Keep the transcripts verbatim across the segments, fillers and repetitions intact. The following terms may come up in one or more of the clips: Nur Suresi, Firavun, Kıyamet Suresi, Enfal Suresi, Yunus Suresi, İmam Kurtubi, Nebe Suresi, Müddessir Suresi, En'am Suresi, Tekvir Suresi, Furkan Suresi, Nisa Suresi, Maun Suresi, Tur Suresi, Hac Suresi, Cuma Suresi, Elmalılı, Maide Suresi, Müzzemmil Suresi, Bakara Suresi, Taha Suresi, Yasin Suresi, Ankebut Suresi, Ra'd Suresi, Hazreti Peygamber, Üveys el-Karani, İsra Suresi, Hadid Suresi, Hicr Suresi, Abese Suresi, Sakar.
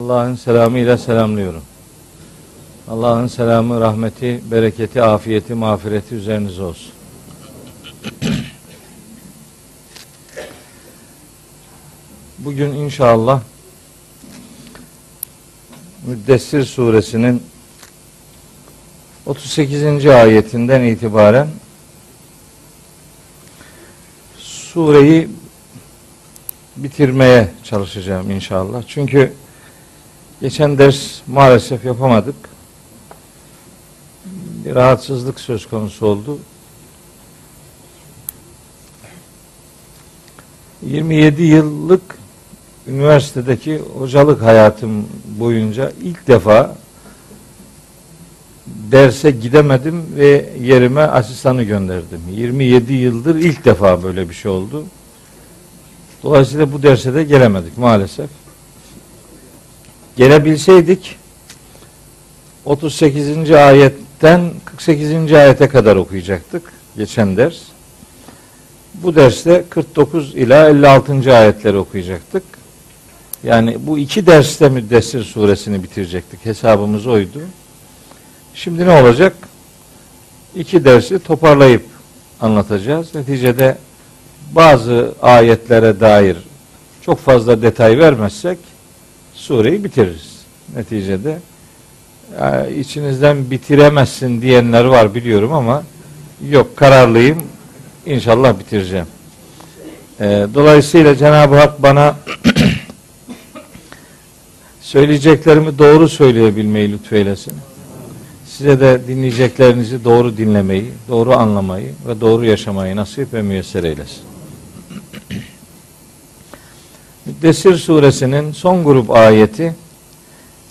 Allah'ın selamıyla selamlıyorum. Allah'ın selamı, rahmeti, bereketi, afiyeti, mağfireti üzerinize olsun. Bugün inşallah Müddessir Suresinin otuz sekizinci ayetinden itibaren sureyi bitirmeye çalışacağım inşallah. Çünkü geçen ders maalesef yapamadık. Bir rahatsızlık söz konusu oldu. yirmi yedi yıllık üniversitedeki hocalık hayatım boyunca ilk defa derse gidemedim ve yerime asistanı gönderdim. yirmi yedi yıldır ilk defa böyle bir şey oldu. Dolayısıyla bu derse de gelemedik maalesef. Gelebilseydik otuz sekizinci ayetten kırk sekizinci ayete kadar okuyacaktık geçen ders. Bu derste kırk dokuz ila elli altıncı ayetleri okuyacaktık. Yani bu iki derste Müddessir suresini bitirecektik. Hesabımız oydu. Şimdi ne olacak? İki dersi toparlayıp anlatacağız. Neticede bazı ayetlere dair çok fazla detay vermezsek sureyi bitiririz. Neticede yani içinizden bitiremezsin diyenler var biliyorum ama yok, kararlıyım, inşallah bitireceğim. Ee, dolayısıyla Cenab-ı Hak bana söyleyeceklerimi doğru söyleyebilmeyi lütfeylesin. Size de dinleyeceklerinizi doğru dinlemeyi, doğru anlamayı ve doğru yaşamayı nasip ve müyesser eylesin. Müddessir suresinin son grup ayeti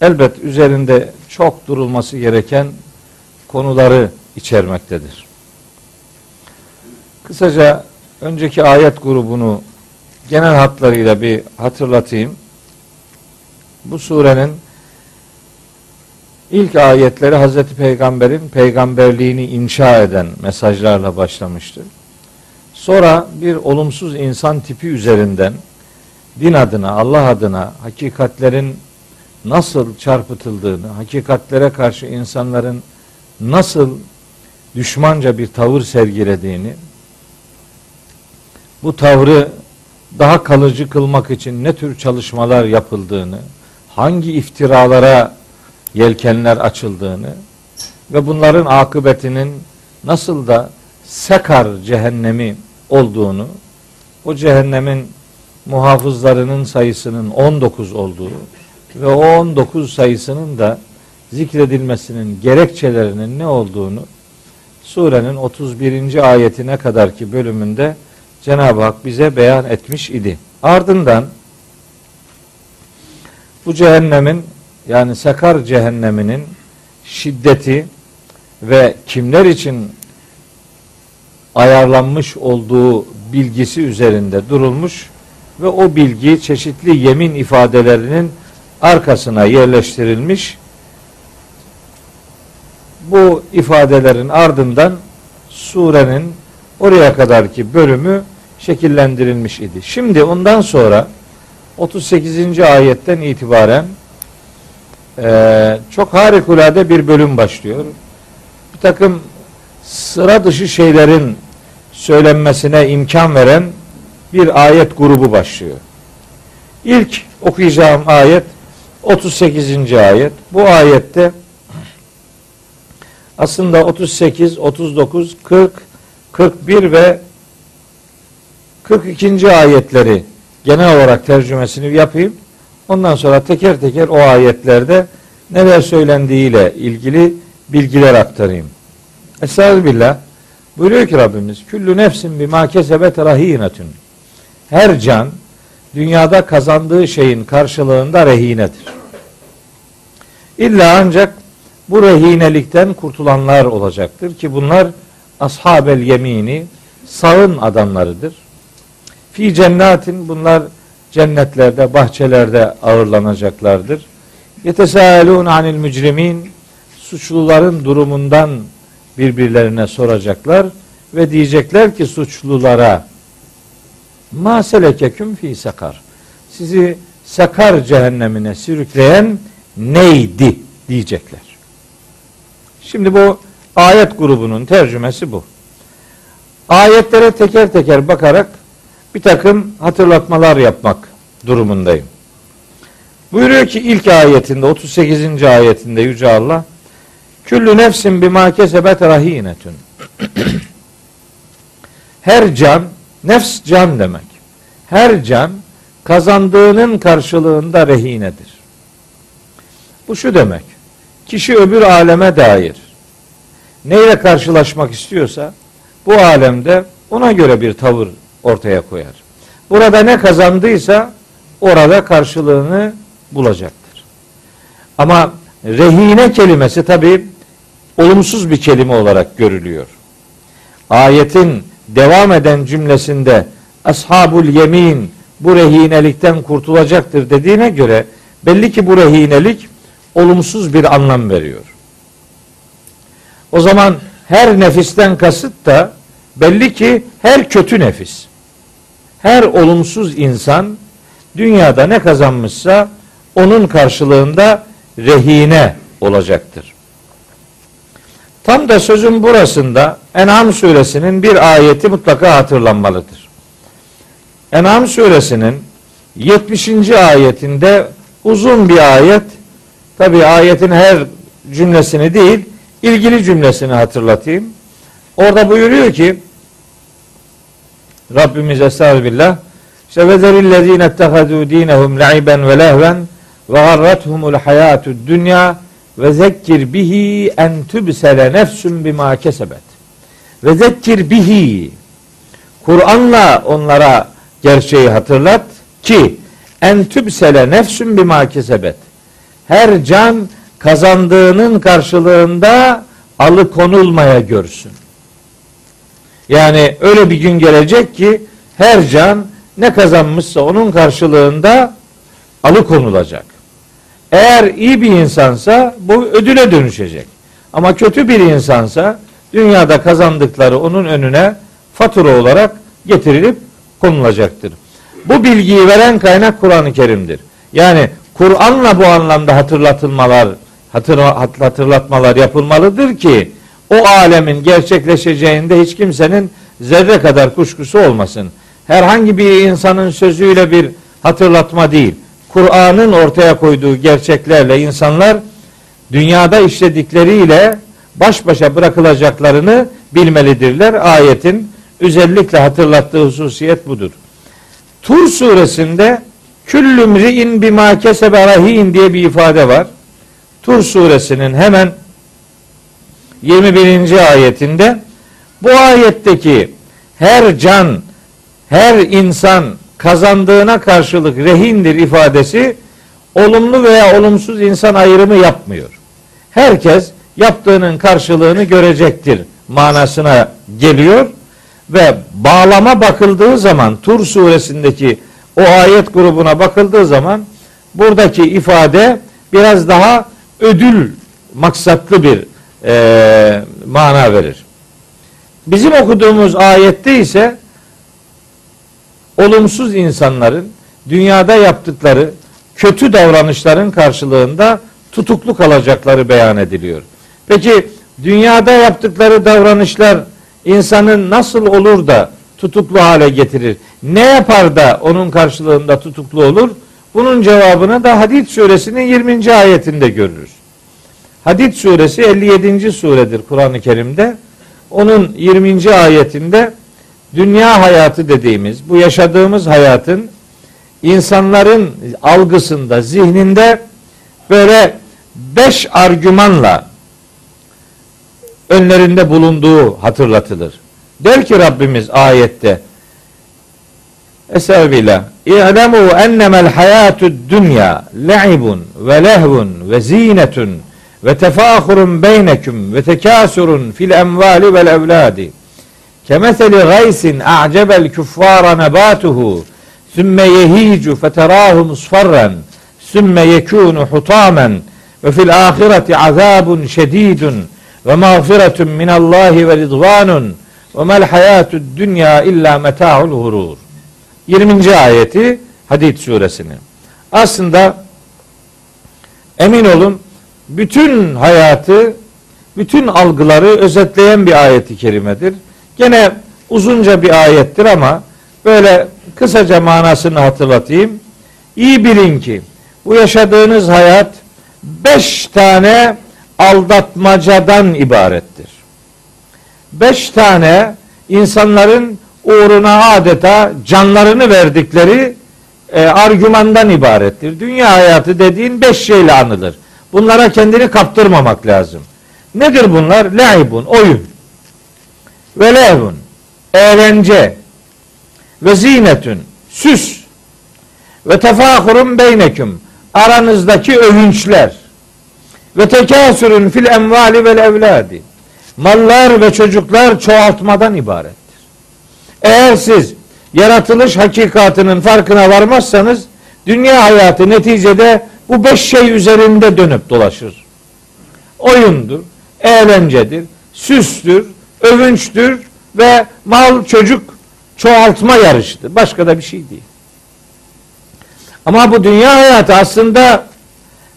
elbet üzerinde çok durulması gereken konuları içermektedir. Kısaca önceki ayet grubunu genel hatlarıyla bir hatırlatayım. Bu surenin ilk ayetleri Hazreti Peygamber'in peygamberliğini inşa eden mesajlarla başlamıştı. Sonra bir olumsuz insan tipi üzerinden din adına, Allah adına hakikatlerin nasıl çarpıtıldığını, hakikatlere karşı insanların nasıl düşmanca bir tavır sergilediğini, bu tavrı daha kalıcı kılmak için ne tür çalışmalar yapıldığını, hangi iftiralara yelkenler açıldığını ve bunların akıbetinin nasıl da Sakar cehennemi olduğunu, o cehennemin muhafızlarının sayısının on dokuz olduğu ve o on dokuz sayısının da zikredilmesinin gerekçelerinin ne olduğunu surenin otuz birinci ayetine kadarki bölümünde Cenab-ı Hak bize beyan etmiş idi. Ardından bu cehennemin, yani Sakar cehenneminin şiddeti ve kimler için ayarlanmış olduğu bilgisi üzerinde durulmuş ve o bilgi çeşitli yemin ifadelerinin arkasına yerleştirilmiş. Bu ifadelerin ardından surenin oraya kadarki bölümü şekillendirilmiş idi. Şimdi ondan sonra otuz sekizinci ayetten itibaren Ee, çok harikulade bir bölüm başlıyor. Bir takım sıra dışı şeylerin söylenmesine imkan veren bir ayet grubu başlıyor. İlk okuyacağım ayet otuz sekizinci ayet. Bu ayette aslında otuz sekiz, otuz dokuz, kırk, kırk bir ve kırk ikinci ayetleri genel olarak tercümesini yapayım. Ondan sonra teker teker o ayetlerde neler söylendiğiyle ilgili bilgiler aktarayım. Estağfirullah. Buyuruyor ki Rabbimiz: "Küllü nefsin bimâ kesebet rahînetün." Her can dünyada kazandığı şeyin karşılığında rehinedir. İlla ancak bu rehinelikten kurtulanlar olacaktır ki bunlar ashabel yemini, sağın adamlarıdır. Fi cennatin, bunlar cennetlerde, bahçelerde ağırlanacaklardır. Yetesâelûn anil mücrimîn, suçluların durumundan birbirlerine soracaklar ve diyecekler ki suçlulara: "Mâ selekeküm fî sakar." Sizi Sakar cehennemine sürükleyen neydi diyecekler. Şimdi bu ayet grubunun tercümesi bu. Ayetlere teker teker bakarak bir takım hatırlatmalar yapmak durumundayım. Buyuruyor ki ilk ayetinde, otuz sekizinci ayetinde Yüce Allah, Küllü nefsin bimâ kesebet rahînetün. Her can, nefs can demek. Her can kazandığının karşılığında rehinedir. Bu şu demek. Kişi öbür aleme dair neyle karşılaşmak istiyorsa bu alemde ona göre bir tavır ortaya koyar. Burada ne kazandıysa orada karşılığını bulacaktır. Ama rehine kelimesi tabii olumsuz bir kelime olarak görülüyor. Ayetin devam eden cümlesinde ashabul yemin bu rehinelikten kurtulacaktır dediğine göre belli ki bu rehinelik olumsuz bir anlam veriyor. O zaman her nefisten kasıt da belli ki her kötü nefis, her olumsuz insan dünyada ne kazanmışsa onun karşılığında rehine olacaktır. Tam da sözün burasında En'am suresinin bir ayeti mutlaka hatırlanmalıdır. En'am suresinin yetmişinci ayetinde uzun bir ayet, tabi ayetin her cümlesini değil, ilgili cümlesini hatırlatayım. Orada buyuruyor ki Rabbimiz Estağfirullah işte vezerillezine ettehadû dinehum le'iben ve lehven ve garrethumul hayâtud dünya ve zekkir bihi en tübsele nefsün bimâ kesebet ve zekkir bihi Kur'an'la onlara gerçeği hatırlat ki en tübsele nefsün bimâ kesebet her can kazandığının karşılığında alıkonulmaya görsün. Yani öyle bir gün gelecek ki her can ne kazanmışsa onun karşılığında alıkonulacak. Eğer iyi bir insansa bu ödüle dönüşecek. Ama kötü bir insansa dünyada kazandıkları onun önüne fatura olarak getirilip konulacaktır. Bu bilgiyi veren kaynak Kur'an-ı Kerim'dir. Yani Kur'an'la bu anlamda hatırlatılmalar, hatırlatmalar yapılmalıdır ki o alemin gerçekleşeceğinde hiç kimsenin zerre kadar kuşkusu olmasın. Herhangi bir insanın sözüyle bir hatırlatma değil. Kur'an'ın ortaya koyduğu gerçeklerle insanlar dünyada işledikleriyle baş başa bırakılacaklarını bilmelidirler. Ayetin özellikle hatırlattığı hususiyet budur. Tur suresinde Küllüm ri'in bimâ kesebe rahîn diye bir ifade var. Tur suresinin hemen yirmi birinci ayetinde bu ayetteki her can, her insan kazandığına karşılık rehindir ifadesi olumlu veya olumsuz insan ayrımı yapmıyor. Herkes yaptığının karşılığını görecektir manasına geliyor ve bağlama bakıldığı zaman Tur suresindeki o ayet grubuna bakıldığı zaman buradaki ifade biraz daha ödül maksatlı bir e, mana verir. Bizim okuduğumuz ayette ise olumsuz insanların dünyada yaptıkları kötü davranışların karşılığında tutuklu kalacakları beyan ediliyor. Peki dünyada yaptıkları davranışlar insanın nasıl olur da tutuklu hale getirir? Ne yapar da onun karşılığında tutuklu olur? Bunun cevabını da Hadid suresinin yirminci ayetinde görürüz. Hadid suresi elli yedinci suredir Kur'an-ı Kerim'de. Onun yirminci ayetinde dünya hayatı dediğimiz, bu yaşadığımız hayatın insanların algısında, zihninde böyle beş argümanla önlerinde bulunduğu hatırlatılır. Der ki Rabbimiz ayette Esselamillah İ'lemû ennemel hayâtud dünya le'ibun ve lehvun ve zînetun ve tefâhurun beyneküm ve tekâsurun fil emvâli vel evlâdi kemeseli gaysin a'cebel küffâra nebâtuhu sümme yehîcu feterâhu musfarran sümme yekûnu hutâmen ve fil âhireti azâbun şedîdun ve mağfiretun minallâhi ve ridvânun ve mel hayâtud dünya illâ metâ'ul hurûr yirminci ayeti Hadid suresinin. Aslında emin olun bütün hayatı, bütün algıları özetleyen bir ayet-i kerimedir. Gene uzunca bir ayettir ama böyle kısaca manasını hatırlatayım. İyi bilin ki bu yaşadığınız hayat beş tane aldatmacadan ibarettir. Beş tane insanların uğruna adeta canlarını verdikleri e, argümandan ibarettir. Dünya hayatı dediğin beş şeyle anılır. Bunlara kendini kaptırmamak lazım. Nedir bunlar? Laibun, oyun. Ve lehvun, eğlence. Ve zinetün, süs. Ve tefahurun beyneküm, aranızdaki övünçler. Ve tekâsürün fil emvali vel evlâdi, mallar ve çocuklar çoğaltmadan ibarettir. Eğer siz yaratılış hakikatinin farkına varmazsanız, dünya hayatı neticede bu beş şey üzerinde dönüp dolaşır. Oyundur, eğlencedir, süstür, övünçtür ve mal, çocuk çoğaltma yarışıdır. Başka da bir şey değil. Ama bu dünya hayatı aslında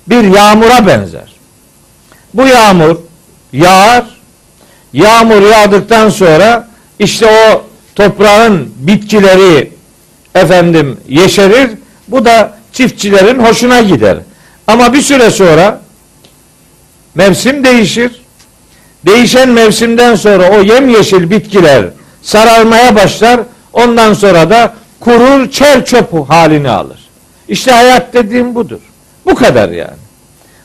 bir yağmura benzer. Bu yağmur yağar, yağmur yağdıktan sonra işte o toprağın bitkileri efendim yeşerir, bu da çiftçilerin hoşuna gider. Ama bir süre sonra mevsim değişir, değişen mevsimden sonra o yemyeşil bitkiler sararmaya başlar, ondan sonra da kurur, çer çöp halini alır. İşte hayat dediğim budur. Bu kadar yani.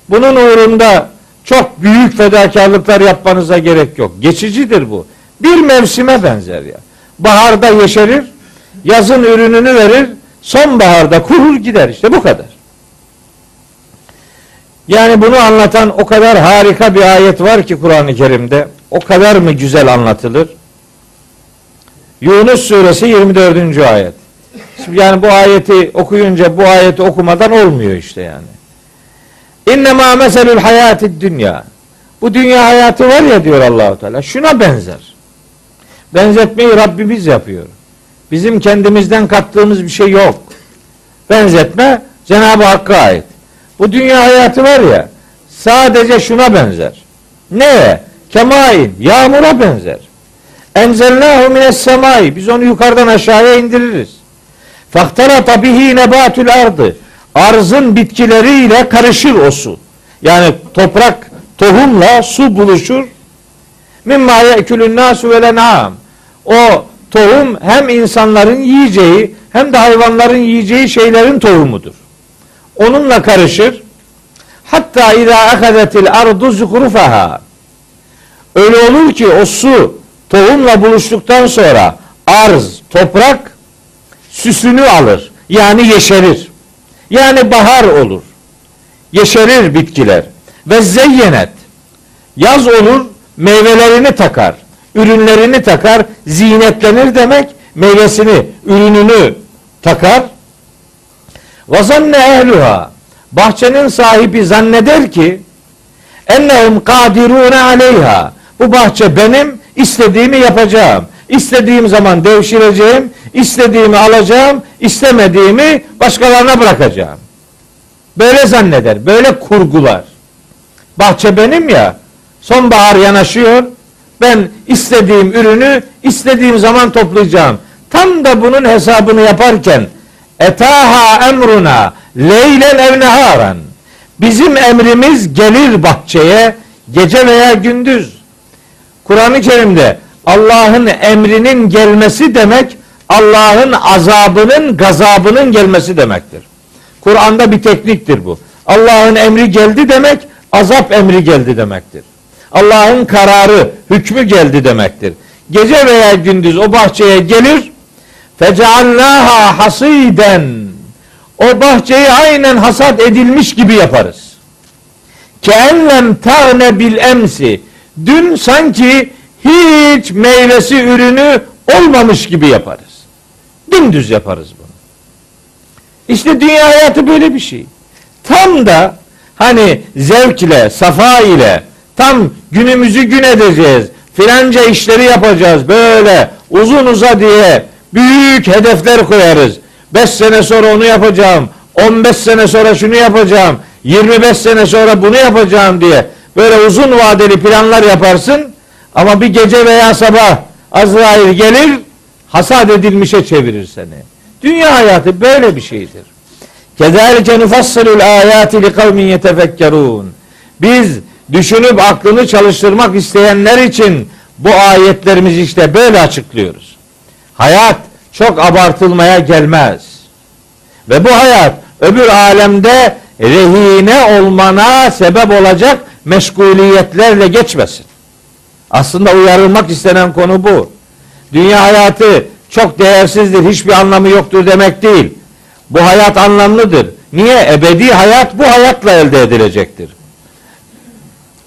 Bunun uğrunda çok büyük fedakarlıklar yapmanıza gerek yok. Geçicidir bu. Bir mevsime benzer ya. Baharda yeşerir, yazın ürününü verir, sonbaharda kurur gider. İşte bu kadar. Yani bunu anlatan o kadar harika bir ayet var ki Kur'an-ı Kerim'de. O kadar mı güzel anlatılır? Yunus Suresi yirmi dördüncü ayet. Şimdi yani bu ayeti okuyunca bu ayeti okumadan olmuyor işte yani. İnnemâ meselül hayâtid dünya. Bu dünya hayatı var ya diyor Allahu Teala. Şuna benzer. Benzetmeyi Rabbimiz yapıyor. Bizim kendimizden kattığımız bir şey yok. Benzetme Cenab-ı Hakk'a ait. Bu dünya hayatı var ya sadece şuna benzer. Ne? Kemain, yağmura benzer. Enzelnâhu minessemâi. Biz onu yukarıdan aşağıya indiririz. فَاَخْتَرَطَ بِه۪ي نَبَاتُ الْاَرْضِ Arzın bitkileriyle karışır o su. Yani toprak tohumla su buluşur. مِمَّا يَأْكُلُ النَّاسُ وَلَنْعَامِ O tohum hem insanların yiyeceği hem de hayvanların yiyeceği şeylerin tohumudur. Onunla karışır. حَتَّى اِذَا اَخَذَتِ الْاَرْضُ زُخْرُفَهَا Öyle olur ki o su tohumla buluştuktan sonra arz, toprak süsünü alır. Yani yeşerir. Yani bahar olur. Yeşerir bitkiler. Ve zeyyenet. Yaz olur, meyvelerini takar. Ürünlerini takar. Zinetlenir demek. Meyvesini, ürününü takar. Ve zanne ehluha. Bahçenin sahibi zanneder ki ennehum kadirune aleyha. Bu bahçe benim, istediğimi yapacağım. İstediğim zaman devşireceğim, istediğimi alacağım, istemediğimi başkalarına bırakacağım. Böyle zanneder, böyle kurgular. Bahçe benim ya, sonbahar yanaşıyor, ben istediğim ürünü istediğim zaman toplayacağım. Tam da bunun hesabını yaparken, etaha emruna leylen evneharan. Bizim emrimiz gelir bahçeye, gece veya gündüz. Kur'an-ı Kerim'de, Allah'ın emrinin gelmesi demek, Allah'ın azabının, gazabının gelmesi demektir. Kur'an'da bir tekniktir bu. Allah'ın emri geldi demek, azap emri geldi demektir. Allah'ın kararı, hükmü geldi demektir. Gece veya gündüz o bahçeye gelir, فَجَعَلْنَاهَا حَصِيدًا O bahçeyi aynen hasat edilmiş gibi yaparız. كَاَنَّمْ تَعْنَ بِالْاَمْسِ Dün sanki hiç meyvesi, ürünü olmamış gibi yaparız. Dümdüz yaparız bunu. İşte dünya hayatı böyle bir şey. Tam da hani zevkle, safa ile tam günümüzü gün edeceğiz. Filanca işleri yapacağız. Böyle uzun uza diye büyük hedefler koyarız. Beş sene sonra onu yapacağım. on beş sene sonra şunu yapacağım, yirmi beş sene sonra bunu yapacağım diye böyle uzun vadeli planlar yaparsın ama bir gece veya sabah Azrail gelir, hasat edilmişe çevirir seni. Dünya hayatı böyle bir şeydir. Kezalike nufassilul ayati liqavmin yetefekkerun. Biz düşünüp aklını çalıştırmak isteyenler için bu ayetlerimizi işte böyle açıklıyoruz. Hayat çok abartılmaya gelmez. Ve bu hayat öbür alemde rehine olmana sebep olacak meşguliyetlerle geçmesin. Aslında uyarılmak istenen konu bu. Dünya hayatı çok değersizdir, hiçbir anlamı yoktur demek değil. Bu hayat anlamlıdır. Niye? Ebedi hayat bu hayatla elde edilecektir.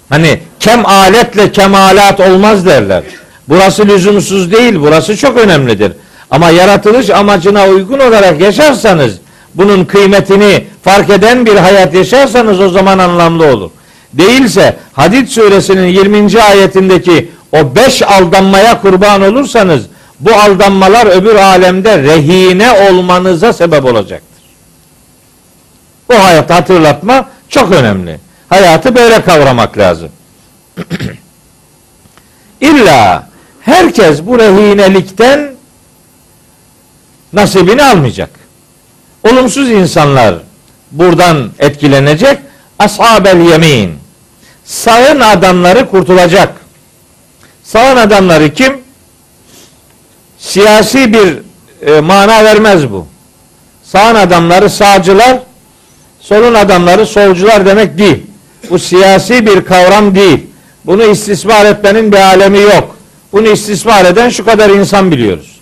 Hani kem aletle kemalat olmaz derler. Burası lüzumsuz değil, burası çok önemlidir. Ama yaratılış amacına uygun olarak yaşarsanız, bunun kıymetini fark eden bir hayat yaşarsanız o zaman anlamlı olur. Değilse Hadid Suresinin yirminci ayetindeki o beş aldanmaya kurban olursanız, bu aldanmalar öbür alemde rehine olmanıza sebep olacaktır. Bu hayatı hatırlatma çok önemli. Hayatı böyle kavramak lazım. İlla herkes bu rehinelikten nasibini almayacak. Olumsuz insanlar buradan etkilenecek. Ashabel yemin. Sağın adamları kurtulacak. Sağın adamları kim? Siyasi bir e, mana vermez bu. Sağın adamları sağcılar, solun adamları solcular demek değil. Bu siyasi bir kavram değil. Bunu istismar etmenin bir alemi yok. Bunu istismar eden şu kadar insan biliyoruz.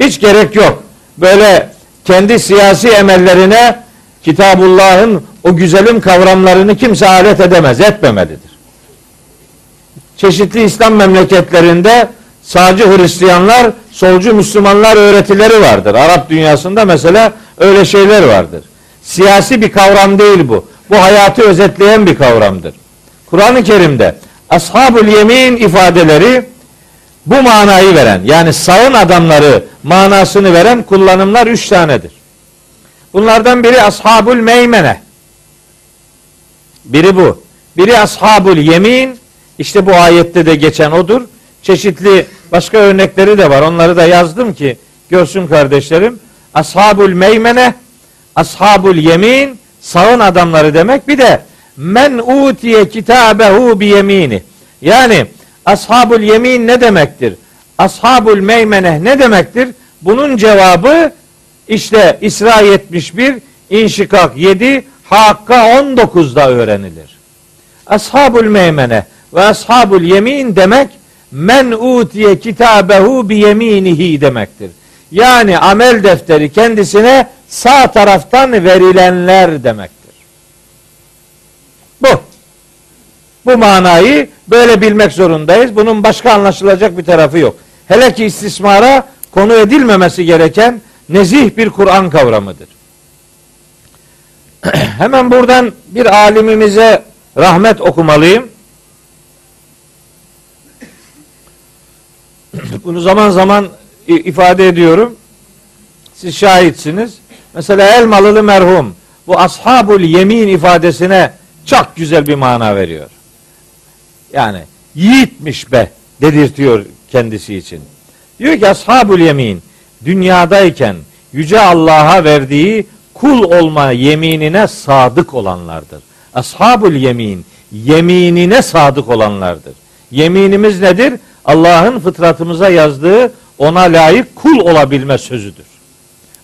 Hiç gerek yok. Böyle kendi siyasi emellerine Kitabullah'ın o güzelim kavramlarını kimse alet edemez, etmemelidir. Çeşitli İslam memleketlerinde sağcı Hristiyanlar, solcu Müslümanlar öğretileri vardır. Arap dünyasında mesela öyle şeyler vardır. Siyasi bir kavram değil bu. Bu hayatı özetleyen bir kavramdır. Kur'an-ı Kerim'de ashabul yemin ifadeleri bu manayı veren, yani sağın adamları manasını veren kullanımlar üç tanedir. Bunlardan biri ashabul meymene. Biri bu. Biri ashabul yemin. İşte bu ayette de geçen odur. Çeşitli başka örnekleri de var. Onları da yazdım ki görsün kardeşlerim. Ashabul meymene, ashabul yemin, sağın adamları demek. Bir de men utiye kitabehu bi yemini. Yani ashabul yemin ne demektir? Ashabul meymene ne demektir? Bunun cevabı işte İsra yetmiş bir, İnşikak yedi, Hakka on dokuzda öğrenilir. Ashabul meymene ve ashabul yemin demek men utiye kitabehu bi yeminihi demektir. Yani amel defteri kendisine sağ taraftan verilenler demektir. Bu. Bu manayı böyle bilmek zorundayız. Bunun başka anlaşılacak bir tarafı yok. Hele ki istismara konu edilmemesi gereken nezih bir Kur'an kavramıdır. Hemen buradan bir alimimize rahmet okumalıyım. Bunu zaman zaman ifade ediyorum. Siz şahitsiniz. Mesela Elmalılı merhum bu ashabul yemin ifadesine çok güzel bir mana veriyor. Yani yiğitmiş be dedirtiyor kendisi için. Diyor ki ashabul yemin dünyadayken yüce Allah'a verdiği kul olma yeminine sadık olanlardır. Ashabul yemin yeminine sadık olanlardır. Yeminimiz nedir? Allah'ın fıtratımıza yazdığı ona layık kul olabilme sözüdür.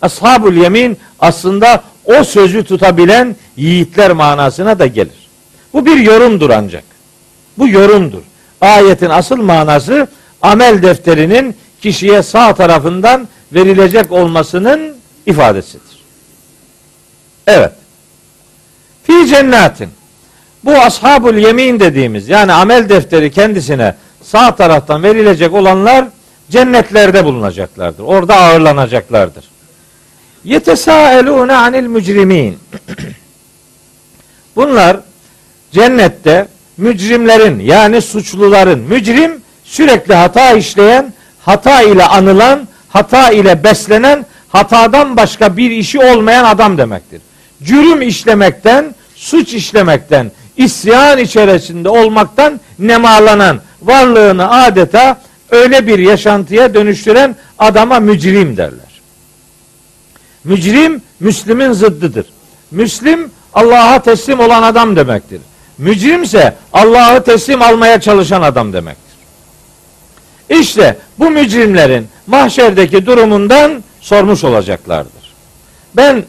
Ashabul yemin aslında o sözü tutabilen yiğitler manasına da gelir. Bu bir yorumdur ancak. Bu yorumdur. Ayetin asıl manası amel defterinin kişiye sağ tarafından verilecek olmasının ifadesidir. Evet. Fi cennetin. Bu ashabul yemin dediğimiz yani amel defteri kendisine sağ taraftan verilecek olanlar cennetlerde bulunacaklardır. Orada ağırlanacaklardır. Yetesâelûne anil mücrimîn. Bunlar cennette mücrimlerin yani suçluların, mücrim sürekli hata işleyen, hata ile anılan, hata ile beslenen, hatadan başka bir işi olmayan adam demektir. cürüm işlemekten, suç işlemekten, isyan içerisinde olmaktan nemalanan, varlığını adeta öyle bir yaşantıya dönüştüren adama mücrim derler. Mücrim, Müslümin zıddıdır. Müslim, Allah'a teslim olan adam demektir. Mücrimse Allah'ı teslim almaya çalışan adam demektir. İşte bu mücrimlerin mahşerdeki durumundan sormuş olacaklardır. Ben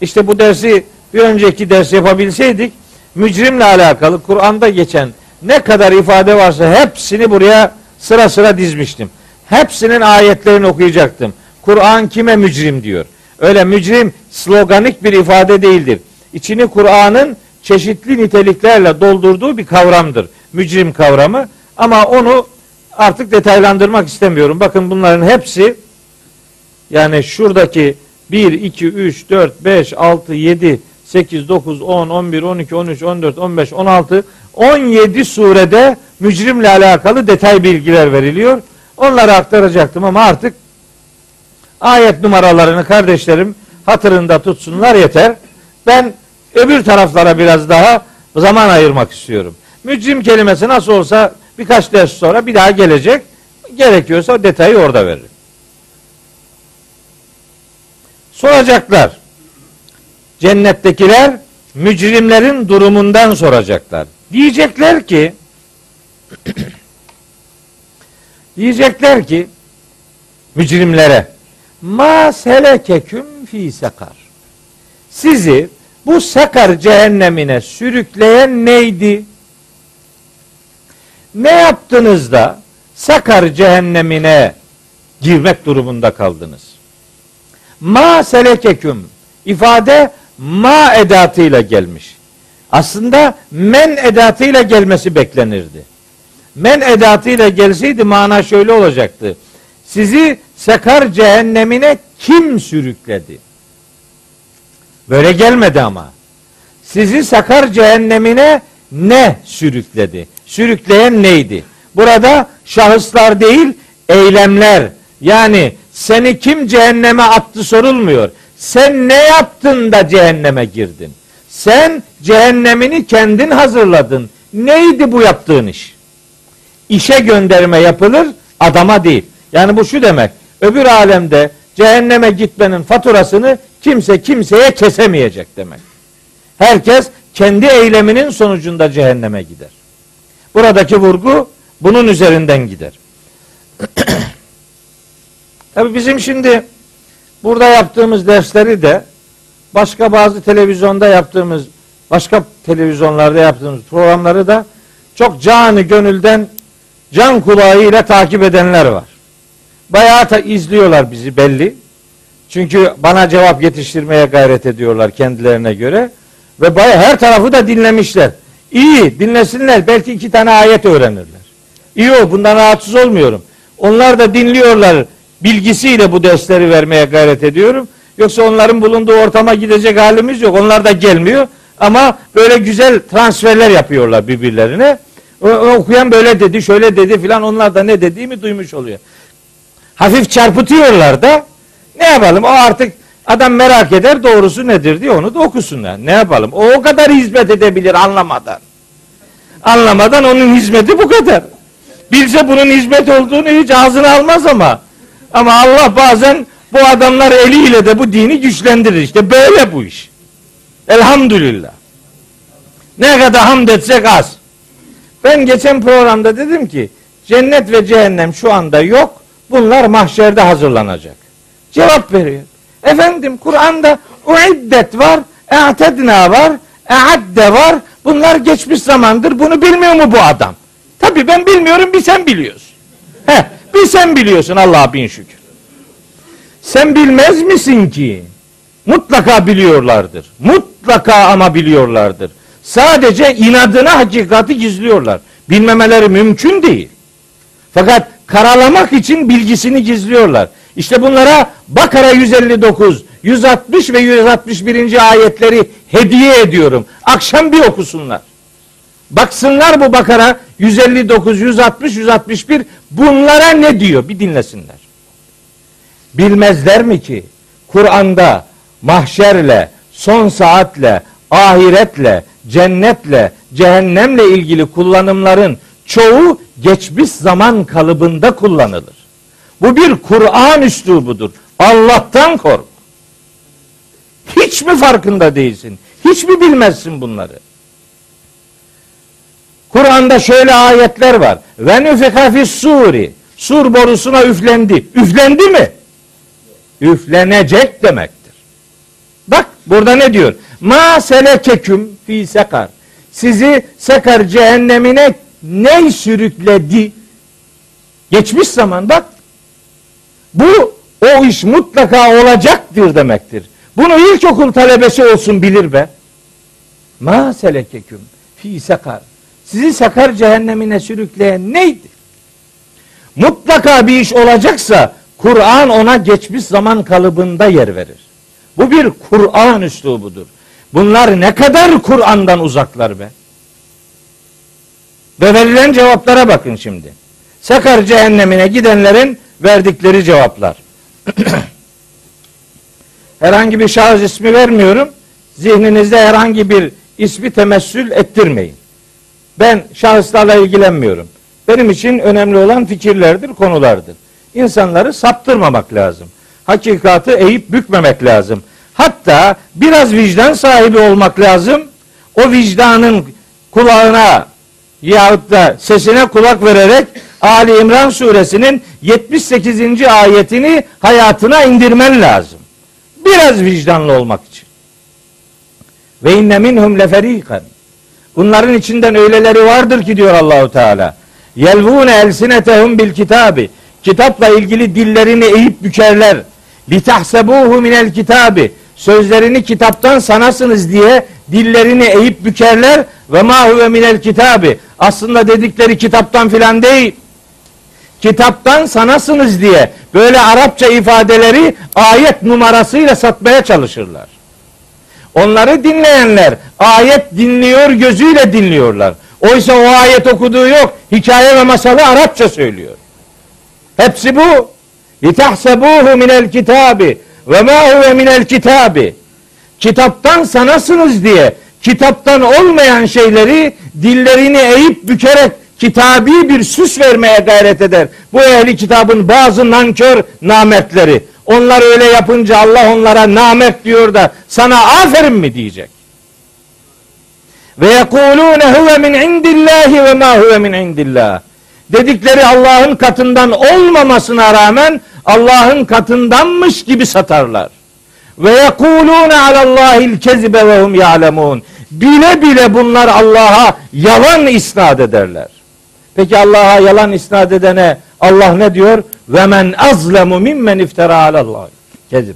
işte bu dersi bir önceki ders yapabilseydik, mücrimle alakalı Kur'an'da geçen ne kadar ifade varsa hepsini buraya sıra sıra dizmiştim. Hepsinin ayetlerini okuyacaktım. Kur'an kime mücrim diyor. Öyle mücrim sloganik bir ifade değildir. İçini Kur'an'ın çeşitli niteliklerle doldurduğu bir kavramdır. Mücrim kavramı. Ama onu artık detaylandırmak istemiyorum. Bakın bunların hepsi, yani şuradaki bir, iki, üç, dört, beş, altı, yedi, sekiz, dokuz, on, on bir, on iki, on üç, on dört, on beş, on altı, on yedi surede mücrimle alakalı detay bilgiler veriliyor. Onları aktaracaktım ama artık ayet numaralarını kardeşlerim hatırında tutsunlar yeter. Ben öbür taraflara biraz daha zaman ayırmak istiyorum. Mücrim kelimesi nasıl olsa birkaç ders sonra bir daha gelecek. Gerekiyorsa detayı orada veririm. Soracaklar. Cennettekiler mücrimlerin durumundan soracaklar. Diyecekler ki diyecekler ki mücrimlere, ma selekeküm fi sakar. Sizi bu sakar cehennemine sürükleyen neydi? Ne yaptınız da sakar cehennemine girmek durumunda kaldınız? Ma selekeküm ifade ma edatıyla gelmiş. Aslında men edatıyla gelmesi beklenirdi. Men edatıyla gelseydi mana şöyle olacaktı. Sizi sakar cehennemine kim sürükledi? Böyle gelmedi ama. Sizi sakar cehennemine ne sürükledi? Sürükleyen neydi? Burada şahıslar değil, eylemler. Yani seni kim cehenneme attı sorulmuyor. Sen ne yaptın da cehenneme girdin? Sen cehennemini kendin hazırladın. Neydi bu yaptığın iş? İşe gönderme yapılır, adama değil. Yani bu şu demek, öbür alemde cehenneme gitmenin faturasını kimse kimseye kesemeyecek demek. Herkes kendi eyleminin sonucunda cehenneme gider. Buradaki vurgu bunun üzerinden gider. Tabii bizim şimdi burada yaptığımız dersleri de başka bazı televizyonda yaptığımız, başka televizyonlarda yaptığımız programları da çok canı gönülden, can kulağıyla takip edenler var. Bayağı da izliyorlar bizi belli. Çünkü bana cevap yetiştirmeye gayret ediyorlar kendilerine göre. Ve bayağı her tarafı da dinlemişler. İyi, dinlesinler. Belki iki tane ayet öğrenirler. İyi o, bundan rahatsız olmuyorum. Onlar da dinliyorlar bilgisiyle bu dersleri vermeye gayret ediyorum. Yoksa onların bulunduğu ortama gidecek halimiz yok. Onlar da gelmiyor. Ama böyle güzel transferler yapıyorlar birbirlerine. O, okuyan böyle dedi, şöyle dedi filan. Onlar da ne dediğimi duymuş oluyor. Hafif çarpıtıyorlar da ne yapalım, o artık adam merak eder doğrusu nedir diye, onu da okusunlar. Ne yapalım, o o kadar hizmet edebilir anlamadan. Anlamadan onun hizmeti bu kadar. Bilse bunun hizmet olduğunu hiç ağzına almaz ama. Ama Allah bazen bu adamlar eliyle de bu dini güçlendirir. İşte böyle bu iş. Elhamdülillah. Ne kadar hamd etsek az. Ben geçen programda dedim ki cennet ve cehennem şu anda yok. Bunlar mahşerde hazırlanacak. Cevap veriyor. Efendim Kur'an'da uiddet var, e'tedna var, e'adde var. Bunlar geçmiş zamandır. Bunu bilmiyor mu bu adam? Tabii ben bilmiyorum, bir sen biliyorsun. Heh, bir sen biliyorsun, Allah'a bin şükür. Sen bilmez misin ki? Mutlaka biliyorlardır. Mutlaka ama biliyorlardır. Sadece inadına hakikati gizliyorlar. Bilmemeleri mümkün değil. Fakat karalamak için bilgisini gizliyorlar. İşte bunlara Bakara yüz elli dokuz, yüz altmış ve yüz altmış birinci ayetleri hediye ediyorum. Akşam bir okusunlar. Baksınlar bu Bakara yüz elli dokuz, yüz altmış, yüz altmış bir bunlara ne diyor? Bir dinlesinler. Bilmezler mi ki Kur'an'da mahşerle, son saatle, ahiretle, cennetle, cehennemle ilgili kullanımların çoğu geçmiş zaman kalıbında kullanılır. Bu bir Kur'an üslubudur. Allah'tan kork. Hiç mi farkında değilsin? Hiç mi bilmezsin bunları? Kur'an'da şöyle ayetler var. Ve nüfika fis suri. Sur borusuna üflendi. Üflendi mi? Üflenecek demektir. Bak burada ne diyor? Ma selekeküm fi sekar. Sizi Sakar cehennemine ne sürükledi? Geçmiş zaman bak. Bu o iş mutlaka olacaktır demektir. Bunu ilkokul talebesi olsun bilir be. Ma selekeküm fi sekar. Sizi Sakar cehennemine sürükleyen neydi? Mutlaka bir iş olacaksa Kur'an ona geçmiş zaman kalıbında yer verir. Bu bir Kur'an üslubudur. Bunlar ne kadar Kur'an'dan uzaklar be. Ve verilen cevaplara bakın şimdi. Sakar cehennemine gidenlerin verdikleri cevaplar. Herhangi bir şahıs ismi vermiyorum. Zihninizde herhangi bir ismi temessül ettirmeyin. Ben şahıslarla ilgilenmiyorum. Benim için önemli olan fikirlerdir, konulardır. İnsanları saptırmamak lazım. Hakikatı eğip bükmemek lazım. Hatta biraz vicdan sahibi olmak lazım. O vicdanın kulağına yahut da sesine kulak vererek Ali İmran suresinin yetmiş sekizinci ayetini hayatına indirmen lazım. Biraz vicdanlı olmak için. Ve inne minhum leferikan. Bunların içinden öyleleri vardır ki diyor Allahu Teala. Yelvune elsinetehum bil kitabi. Kitapla ilgili dillerini eğip bükerler. Litahsebuhu minel kitabi. Sözlerini kitaptan sanasınız diye dillerini eğip bükerler. Ve ma huve minel kitabi. Aslında dedikleri kitaptan filan değil. Kitaptan sanasınız diye böyle Arapça ifadeleri ayet numarasıyla satmaya çalışırlar. Onları dinleyenler ayet dinliyor gözüyle dinliyorlar. Oysa o ayet okuduğu yok. Hikaye ve masalı Arapça söylüyor. Hepsi bu. لِتَحْسَبُوهُ مِنَ الْكِتَابِ وَمَا هُوَ مِنَ الْكِتَابِ. Kitaptan sanasınız diye kitaptan olmayan şeyleri dillerini eğip bükerek kitabi bir süs vermeye gayret eder. Bu ehli kitabın bazı nankör namertleri. Onlar öyle yapınca Allah onlara namert diyor da sana aferin mi diyecek? Ve yekulune huve min indillahi ve ma huve min indillah. Dedikleri Allah'ın katından olmamasına rağmen Allah'ın katındanmış gibi satarlar. Ve yekulune alallahil kezibe ve hum ya'lemun. Bile bile bunlar Allah'a yalan isnat ederler. Peki Allah'a yalan isnat edene Allah ne diyor? Ve men azlemu mimmen iftira alallahi kezib.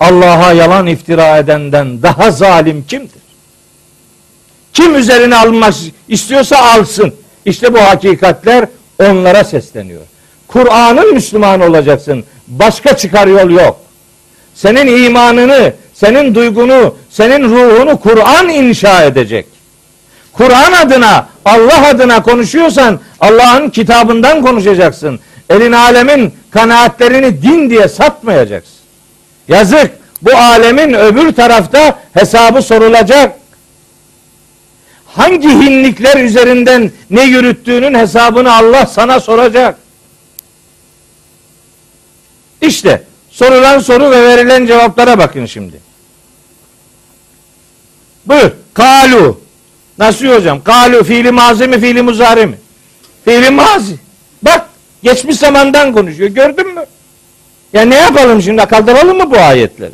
Allah'a yalan iftira edenden daha zalim kimdir? Kim üzerine alınmak istiyorsa alsın. İşte bu hakikatler onlara sesleniyor. Kur'an'ın Müslümanı olacaksın. Başka çıkar yol yok. Senin imanını, senin duygunu, senin ruhunu Kur'an inşa edecek. Kur'an adına, Allah adına konuşuyorsan Allah'ın kitabından konuşacaksın. Elin alemin kanaatlerini din diye satmayacaksın. Yazık. Bu alemin öbür tarafta hesabı sorulacak. Hangi hinlikler üzerinden ne yürüttüğünün hesabını Allah sana soracak. İşte sorulan soru ve verilen cevaplara bakın şimdi. Buyur. Kalu. Nasıl hocam? Kalu fiili mazi mi, fiili muzari mi? Fiili mazi. Bak geçmiş zamandan konuşuyor. Gördün mü? Ya ne yapalım şimdi? Kaldıralım mı bu ayetleri?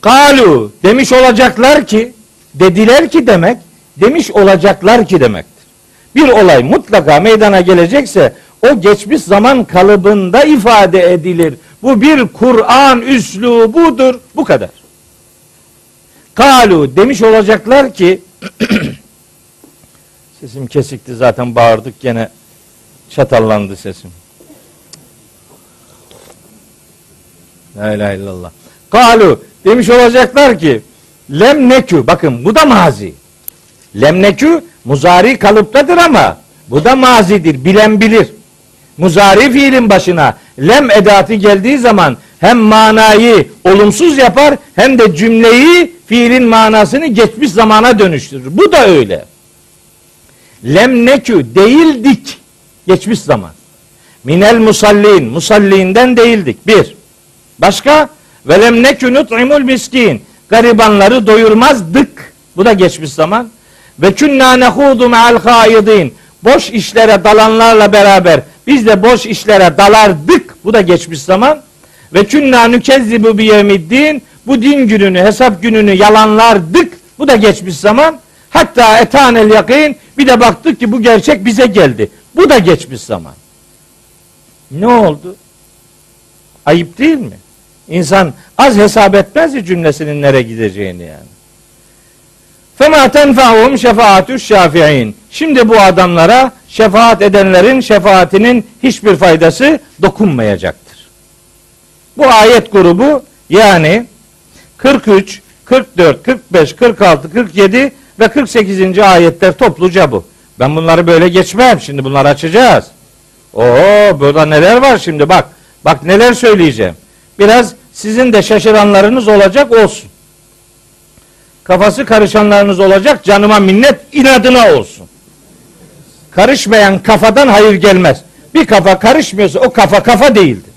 Kalu demiş olacaklar ki dediler ki demek, demiş olacaklar ki demektir. Bir olay mutlaka meydana gelecekse o geçmiş zaman kalıbında ifade edilir. Bu bir Kur'an üslubudur. Bu kadar. Kalu demiş olacaklar ki sesim kesikti zaten bağırdık gene çatallandı sesim. La ilahe illallah. Kalu demiş olacaklar ki Lemnekü, bakın bu da mazi. Lemnekü muzari kalıptadır ama bu da mazidir, bilen bilir. Muzari fiilin başına lem edatı geldiği zaman hem manayı olumsuz yapar hem de cümleyi, fiilin manasını geçmiş zamana dönüştürür. Bu da öyle. Lemnekü değildik. Geçmiş zaman. Minel musallin. Musallinden değildik. Bir. Başka? Ve lemnekü nut'imul miskin. Garibanları doyurmazdık. Bu da geçmiş zaman. Ve künnâ nehûdu me'al hâidîn. Boş işlere dalanlarla beraber biz de boş işlere dalardık. Bu da geçmiş zaman. Ve künnâ nükezzibu biyevmiddîn. Bu din gününü, hesap gününü yalanlardık. Bu da geçmiş zaman. Hatta etanel yakîn. Bir de baktık ki bu gerçek bize geldi. Bu da geçmiş zaman. Ne oldu? Ayıp değil mi? İnsan az hesap etmez ya cümlesinin nereye gideceğini yani. فَمَا تَنْفَعُهُمْ شَفَاعَةُ الشَّافِعِينَ. Şimdi bu adamlara şefaat edenlerin şefaatinin hiçbir faydası dokunmayacaktır. Bu ayet grubu yani kırk üç, kırk dört, kırk beş, kırk altı, kırk yedi ve kırk sekizinci ayetler topluca bu. Ben bunları böyle geçmem. Şimdi bunları açacağız. Oo, burada neler var şimdi bak. Bak neler söyleyeceğim. Biraz sizin de şaşıranlarınız olacak olsun. Kafası karışanlarınız olacak, canıma minnet, inadına olsun. Karışmayan kafadan hayır gelmez. Bir kafa karışmıyorsa o kafa kafa değildir.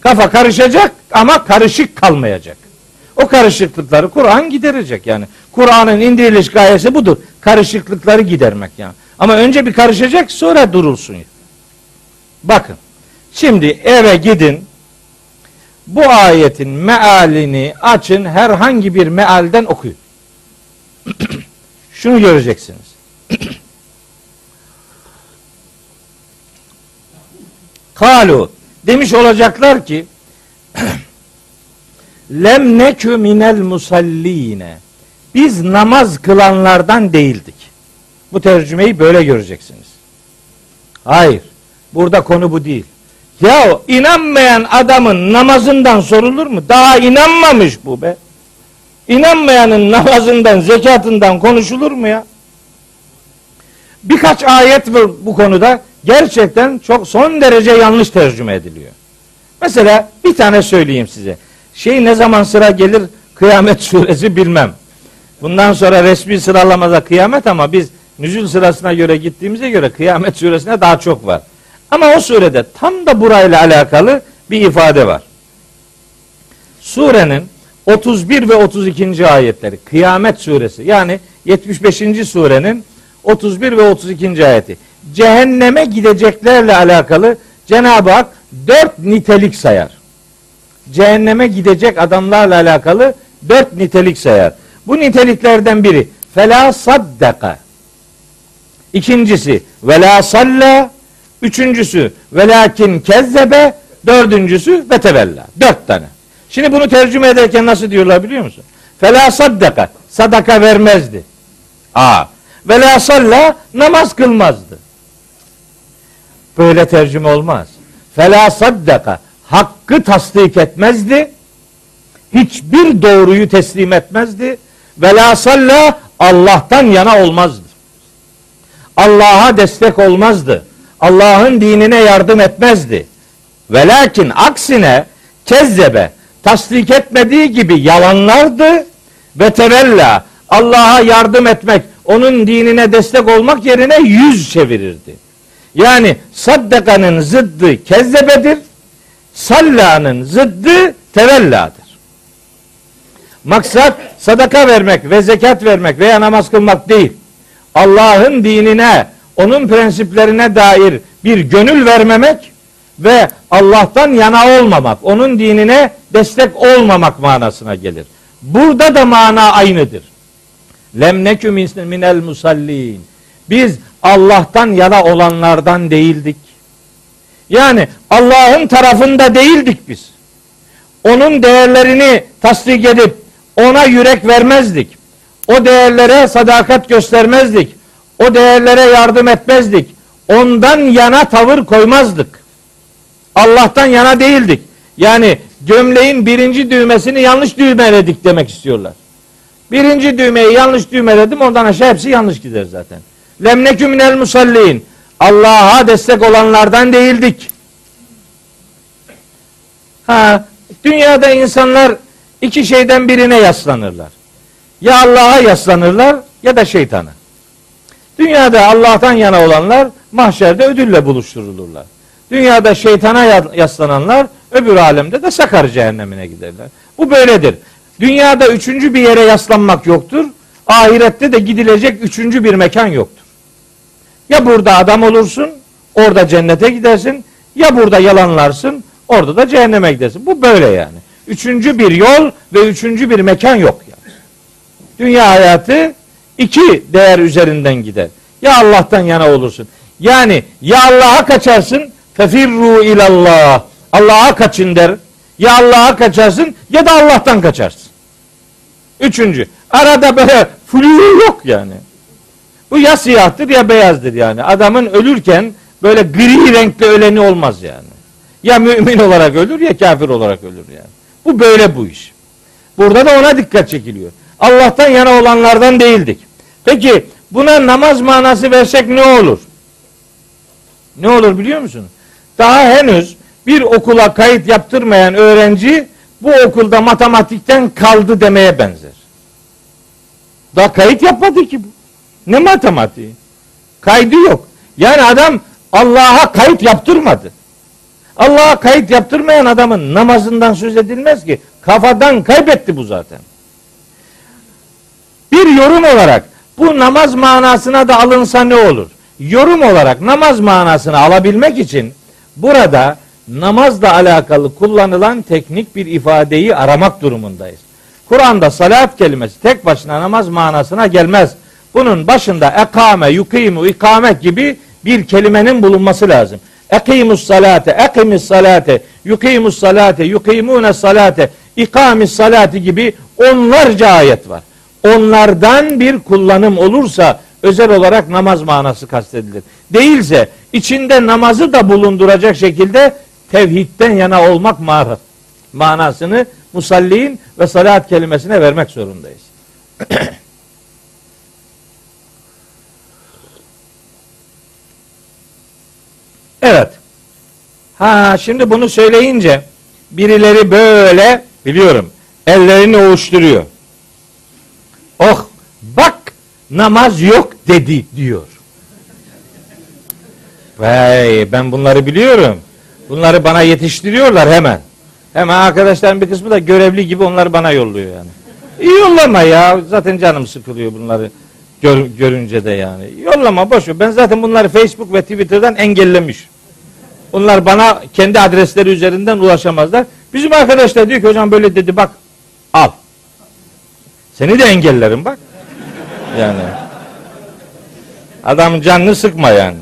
Kafa karışacak ama karışık kalmayacak. O karışıklıkları Kur'an giderecek yani. Kur'an'ın indiriliş gayesi budur. Karışıklıkları gidermek yani. Ama önce bir karışacak, sonra durulsun. Bakın, şimdi eve gidin. Bu ayetin mealini açın, herhangi bir mealden okuyun. Şunu göreceksiniz. Kalu demiş olacaklar ki lem nekü minel musalline, biz namaz kılanlardan değildik. Bu tercümeyi böyle göreceksiniz. Hayır, burada konu bu değil. Ya inanmayan adamın namazından sorulur mu? Daha inanmamış bu be. İnanmayanın namazından, zekatından konuşulur mu ya? Birkaç ayet var bu konuda. Gerçekten çok son derece yanlış tercüme ediliyor. Mesela bir tane söyleyeyim size. Şey ne zaman sıra gelir? Kıyamet suresi bilmem. Bundan sonra resmi sıralamada kıyamet ama biz nüzül sırasına göre gittiğimize göre Kıyamet suresine daha çok var. Ama o surede tam da burayla alakalı bir ifade var. Surenin otuz bir ve otuz ikinci ayetleri, Kıyamet suresi yani yetmiş beşinci surenin otuz bir ve otuz ikinci ayeti. Cehenneme gideceklerle alakalı Cenab-ı Hak dört nitelik sayar. Cehenneme gidecek adamlarla alakalı dört nitelik sayar. Bu niteliklerden biri فَلَا صَدَّقَ. İkincisi وَلَا صَلَّ. Üçüncüsü velakin kezzebe, dördüncüsü ve tevella. Dört tane. Şimdi bunu tercüme ederken nasıl diyorlar biliyor musun? Fela saddaka, sadaka vermezdi. Aa. Vela salla, namaz kılmazdı. Böyle tercüme olmaz. Fela saddaka, hakkı tasdik etmezdi. Hiçbir doğruyu teslim etmezdi. Vela salla, Allah'tan yana olmazdı. Allah'a destek olmazdı. Allah'ın dinine yardım etmezdi. Velakin aksine kezzebe, tasdik etmediği gibi yalanlardı ve tevella, Allah'a yardım etmek, onun dinine destek olmak yerine yüz çevirirdi. Yani saddakanın zıddı kezzebedir, sallanın zıddı tevelladır. Maksat sadaka vermek ve zekat vermek veya namaz kılmak değil. Allah'ın dinine, onun prensiplerine dair bir gönül vermemek ve Allah'tan yana olmamak, onun dinine destek olmamak manasına gelir. Burada da mana aynıdır. Lem nekü minel musallin. Biz Allah'tan yana olanlardan değildik. Yani Allah'ın tarafında değildik biz. Onun değerlerini tasdik edip ona yürek vermezdik. O değerlere sadakat göstermezdik. O değerlere yardım etmezdik. Ondan yana tavır koymazdık. Allah'tan yana değildik. Yani gömleğin birinci düğmesini yanlış düğmeledik demek istiyorlar. Birinci düğmeyi yanlış düğmeledim, ondan aşağı hepsi yanlış gider zaten. Lem nekü minel musallin. Allah'a destek olanlardan değildik. Ha, Dünyada insanlar iki şeyden birine yaslanırlar. Ya Allah'a yaslanırlar ya da şeytana. Dünyada Allah'tan yana olanlar mahşerde ödülle buluşturulurlar. Dünyada şeytana yaslananlar öbür alemde de Sakar cehennemine giderler. Bu böyledir. Dünyada üçüncü bir yere yaslanmak yoktur. Ahirette de gidilecek üçüncü bir mekan yoktur. Ya burada adam olursun, orada cennete gidersin. Ya burada yalanlarsın, orada da cehenneme gidersin. Bu böyle yani. Üçüncü bir yol ve üçüncü bir mekan yok yani. Dünya hayatı iki değer üzerinden gider. Ya Allah'tan yana olursun. Yani ya Allah'a kaçarsın, fefirru ilallah. Allah'a kaçın der. Ya Allah'a kaçarsın ya da Allah'tan kaçarsın. Üçüncü. Arada böyle flu yok yani. Bu ya siyahtır ya beyazdır yani. Adamın ölürken böyle gri renkli öleni olmaz yani. Ya mümin olarak ölür ya kafir olarak ölür yani. Bu böyle bu iş. Burada da ona dikkat çekiliyor. Allah'tan yana olanlardan değildik. Peki buna namaz manası versek ne olur? Ne olur biliyor musunuz? Daha henüz bir okula kayıt yaptırmayan öğrenci bu okulda matematikten kaldı demeye benzer. Daha kayıt yapmadı ki bu. Ne matematiği? Kaydı yok. Yani adam Allah'a kayıt yaptırmadı. Allah'a kayıt yaptırmayan adamın namazından söz edilmez ki. Kafadan kaybetti bu zaten. Bir yorum olarak bu namaz manasına da alınsa ne olur? Yorum olarak namaz manasını alabilmek için burada namazla alakalı kullanılan teknik bir ifadeyi aramak durumundayız. Kur'an'da salat kelimesi tek başına namaz manasına gelmez. Bunun başında ekame, yukimu, ikamet gibi bir kelimenin bulunması lazım. Ekimus salate, ekimus salate, yukimus salate, yukimune salate, ikamis salati gibi onlarca ayet var. Onlardan bir kullanım olursa özel olarak namaz manası kastedilir. Değilse içinde namazı da bulunduracak şekilde tevhidden yana olmak manasını musallin ve salat kelimesine vermek zorundayız. Evet. Ha şimdi bunu söyleyince birileri böyle biliyorum ellerini ovuşturuyor. Oh bak namaz yok dedi diyor. Vay ben bunları biliyorum. Bunları bana yetiştiriyorlar hemen. Hemen arkadaşların bir kısmı da görevli gibi onları bana yolluyor yani. İyi yollama ya zaten canım sıkılıyor bunları gör, görünce de yani. Yollama boşver ben zaten bunları Facebook ve Twitter'dan engellemiş. Onlar bana kendi adresleri üzerinden ulaşamazlar. Bizim arkadaşlar diyor ki hocam böyle dedi bak al. Seni de engellerim bak. Yani. Adamın canını sıkma yani.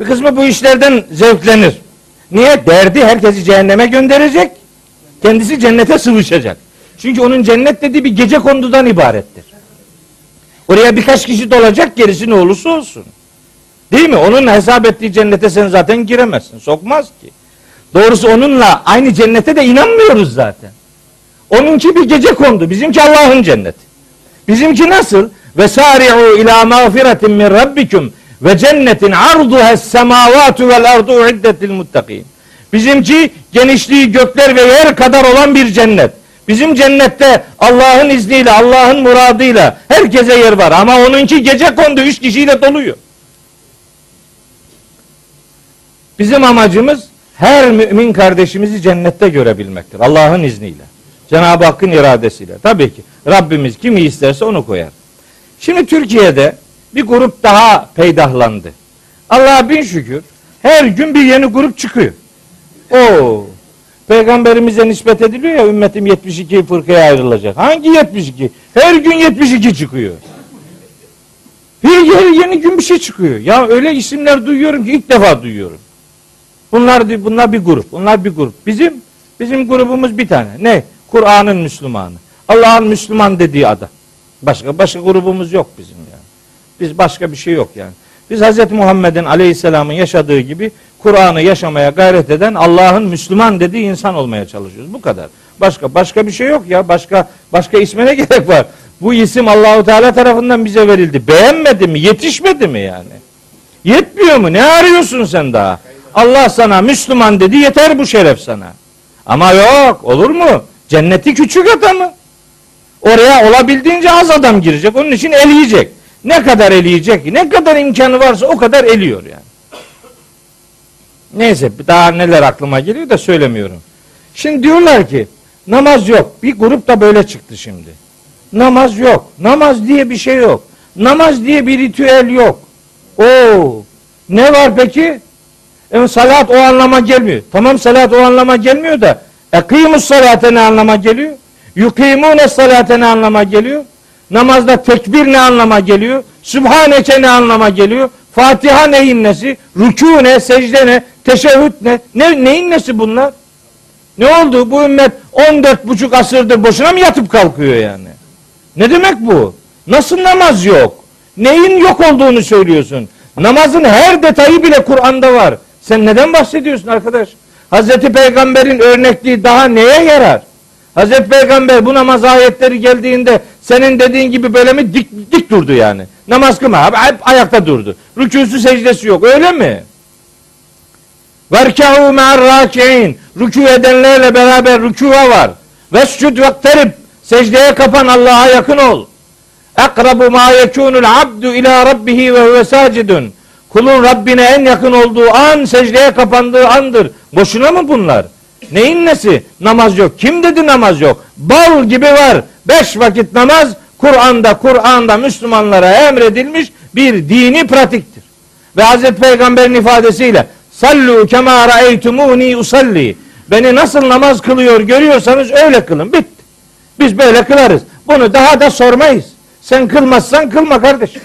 Bir kısmı bu işlerden zevklenir. Niye? Derdi herkesi cehenneme gönderecek. Kendisi cennete sıvışacak. Çünkü onun cennet dediği bir gecekondudan ibarettir. Oraya birkaç kişi dolacak gerisi ne olursa olsun. Değil mi? Onun hesap ettiği cennete sen zaten giremezsin. Sokmaz ki. Doğrusu onunla aynı cennete de inanmıyoruz zaten. Onunki bir gecekondu. Bizimki Allah'ın cenneti. Bizimki nasıl? Vesari'u ila mağfiretin min rabbikum ve cennetin arduhes semavatu vel ardu iddetil muttakin. Bizimki genişliği gökler ve yer kadar olan bir cennet. Bizim cennette Allah'ın izniyle, Allah'ın muradıyla herkese yer var ama onunki gecekondu üç kişiyle doluyor. Bizim amacımız her mümin kardeşimizi cennette görebilmektir. Allah'ın izniyle. Cenab-ı Hakk'ın iradesiyle. Tabii ki Rabbimiz kimi isterse onu koyar. Şimdi Türkiye'de bir grup daha peydahlandı. Allah'a bin şükür her gün bir yeni grup çıkıyor. Oo, Peygamberimize nispet ediliyor ya ümmetim yetmiş iki fırkaya ayrılacak. Hangi yetmiş iki? Her gün yetmiş iki çıkıyor. Her, her yeni gün bir şey çıkıyor. Ya öyle isimler duyuyorum ki ilk defa duyuyorum. Bunlar, bunlar bir grup. Bunlar bir grup. Bizim bizim grubumuz bir tane. Ne? Kur'an'ın Müslümanı. Allah'ın Müslüman dediği adam. Başka başka grubumuz yok bizim yani. Biz başka bir şey yok yani. Biz Hz. Muhammed'in aleyhisselamın yaşadığı gibi Kur'an'ı yaşamaya gayret eden Allah'ın Müslüman dediği insan olmaya çalışıyoruz. Bu kadar. Başka başka bir şey yok ya. Başka başka isme ne gerek var? Bu isim Allahu Teala tarafından bize verildi. Beğenmedi mi? Yetişmedi mi yani? Yetmiyor mu? Ne arıyorsun sen daha? Allah sana Müslüman dedi, yeter bu şeref sana. Ama yok, olur mu? Cenneti küçük adamı. Oraya olabildiğince az adam girecek. Onun için eleyecek. Ne kadar eleyecek ki? Ne kadar imkanı varsa o kadar eliyor yani. Neyse, daha neler aklıma geliyor da söylemiyorum. Şimdi diyorlar ki namaz yok. Bir grup da böyle çıktı şimdi. Namaz yok. Namaz diye bir şey yok. Namaz diye bir ritüel yok. Oo, ne var peki? E, salat o anlama gelmiyor. Tamam, salat o anlama gelmiyor da ekimus salate ne anlama geliyor? Yukimune salate ne anlama geliyor? Namazda tekbir ne anlama geliyor? Sübhaneke ne anlama geliyor? Fatiha neyin nesi? Rükû ne? Secde ne? Teşehhüd ne? ne? Neyin nesi bunlar? Ne oldu? Bu ümmet on dört buçuk asırdır boşuna mı yatıp kalkıyor yani? Ne demek bu? Nasıl namaz yok? Neyin yok olduğunu söylüyorsun? Namazın her detayı bile Kur'an'da var. Sen neden bahsediyorsun arkadaş? Hazreti Peygamber'in örnekliği daha neye yarar? Hazreti Peygamber bu namaz ayetleri geldiğinde senin dediğin gibi böyle mi dik dik durdu yani? Namaz kılma, hep ayakta durdu. Rükûsü secdesi yok, öyle mi? Verkâhu me'er râki'in, rükû edenlerle beraber rükûa var. Vescud vekterib, secdeye kapan, Allah'a yakın ol. Akrabu ma yekunul abdu ila rabbihi ve huve sacidun. Kulun Rabbine en yakın olduğu an, secdeye kapandığı andır. Boşuna mı bunlar? Neyin nesi? Namaz yok. Kim dedi namaz yok? Bal gibi var. Beş vakit namaz Kur'an'da, Kur'an'da Müslümanlara emredilmiş bir dini pratiktir. Ve Hazreti Peygamber'in ifadesiyle sallu kemâ ra'eytumûni usalli. Beni nasıl namaz kılıyor görüyorsanız öyle kılın. Bitti. Biz böyle kılarız. Bunu daha da sormayız. Sen kılmazsan kılma kardeşim.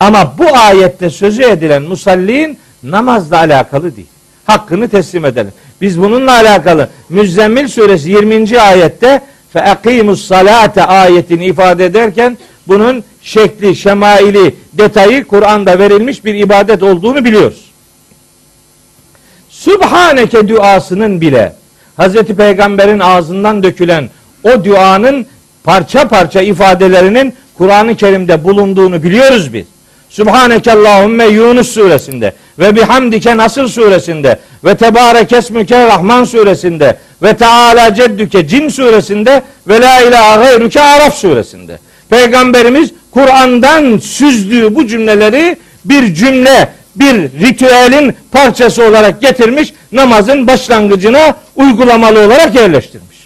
Ama bu ayette sözü edilen musallin namazla alakalı değil. Hakkını teslim edelim. Biz bununla alakalı Müzzemmil Suresi yirminci ayette fe akimus salate ayetini ifade ederken bunun şekli, şemaili, detayı Kur'an'da verilmiş bir ibadet olduğunu biliyoruz. Sübhaneke duasının bile Hazreti Peygamber'in ağzından dökülen o duanın parça parça ifadelerinin Kur'an-ı Kerim'de bulunduğunu biliyoruz biz. Sübhanekallahümme Yunus suresinde ve bihamdike Nasr suresinde ve tebarekesmüke Rahman suresinde ve teala ceddüke Cin suresinde ve la ilahe gayrüke Araf suresinde. Peygamberimiz Kur'an'dan süzdüğü bu cümleleri bir cümle, bir ritüelin parçası olarak getirmiş, namazın başlangıcına uygulamalı olarak yerleştirmiş.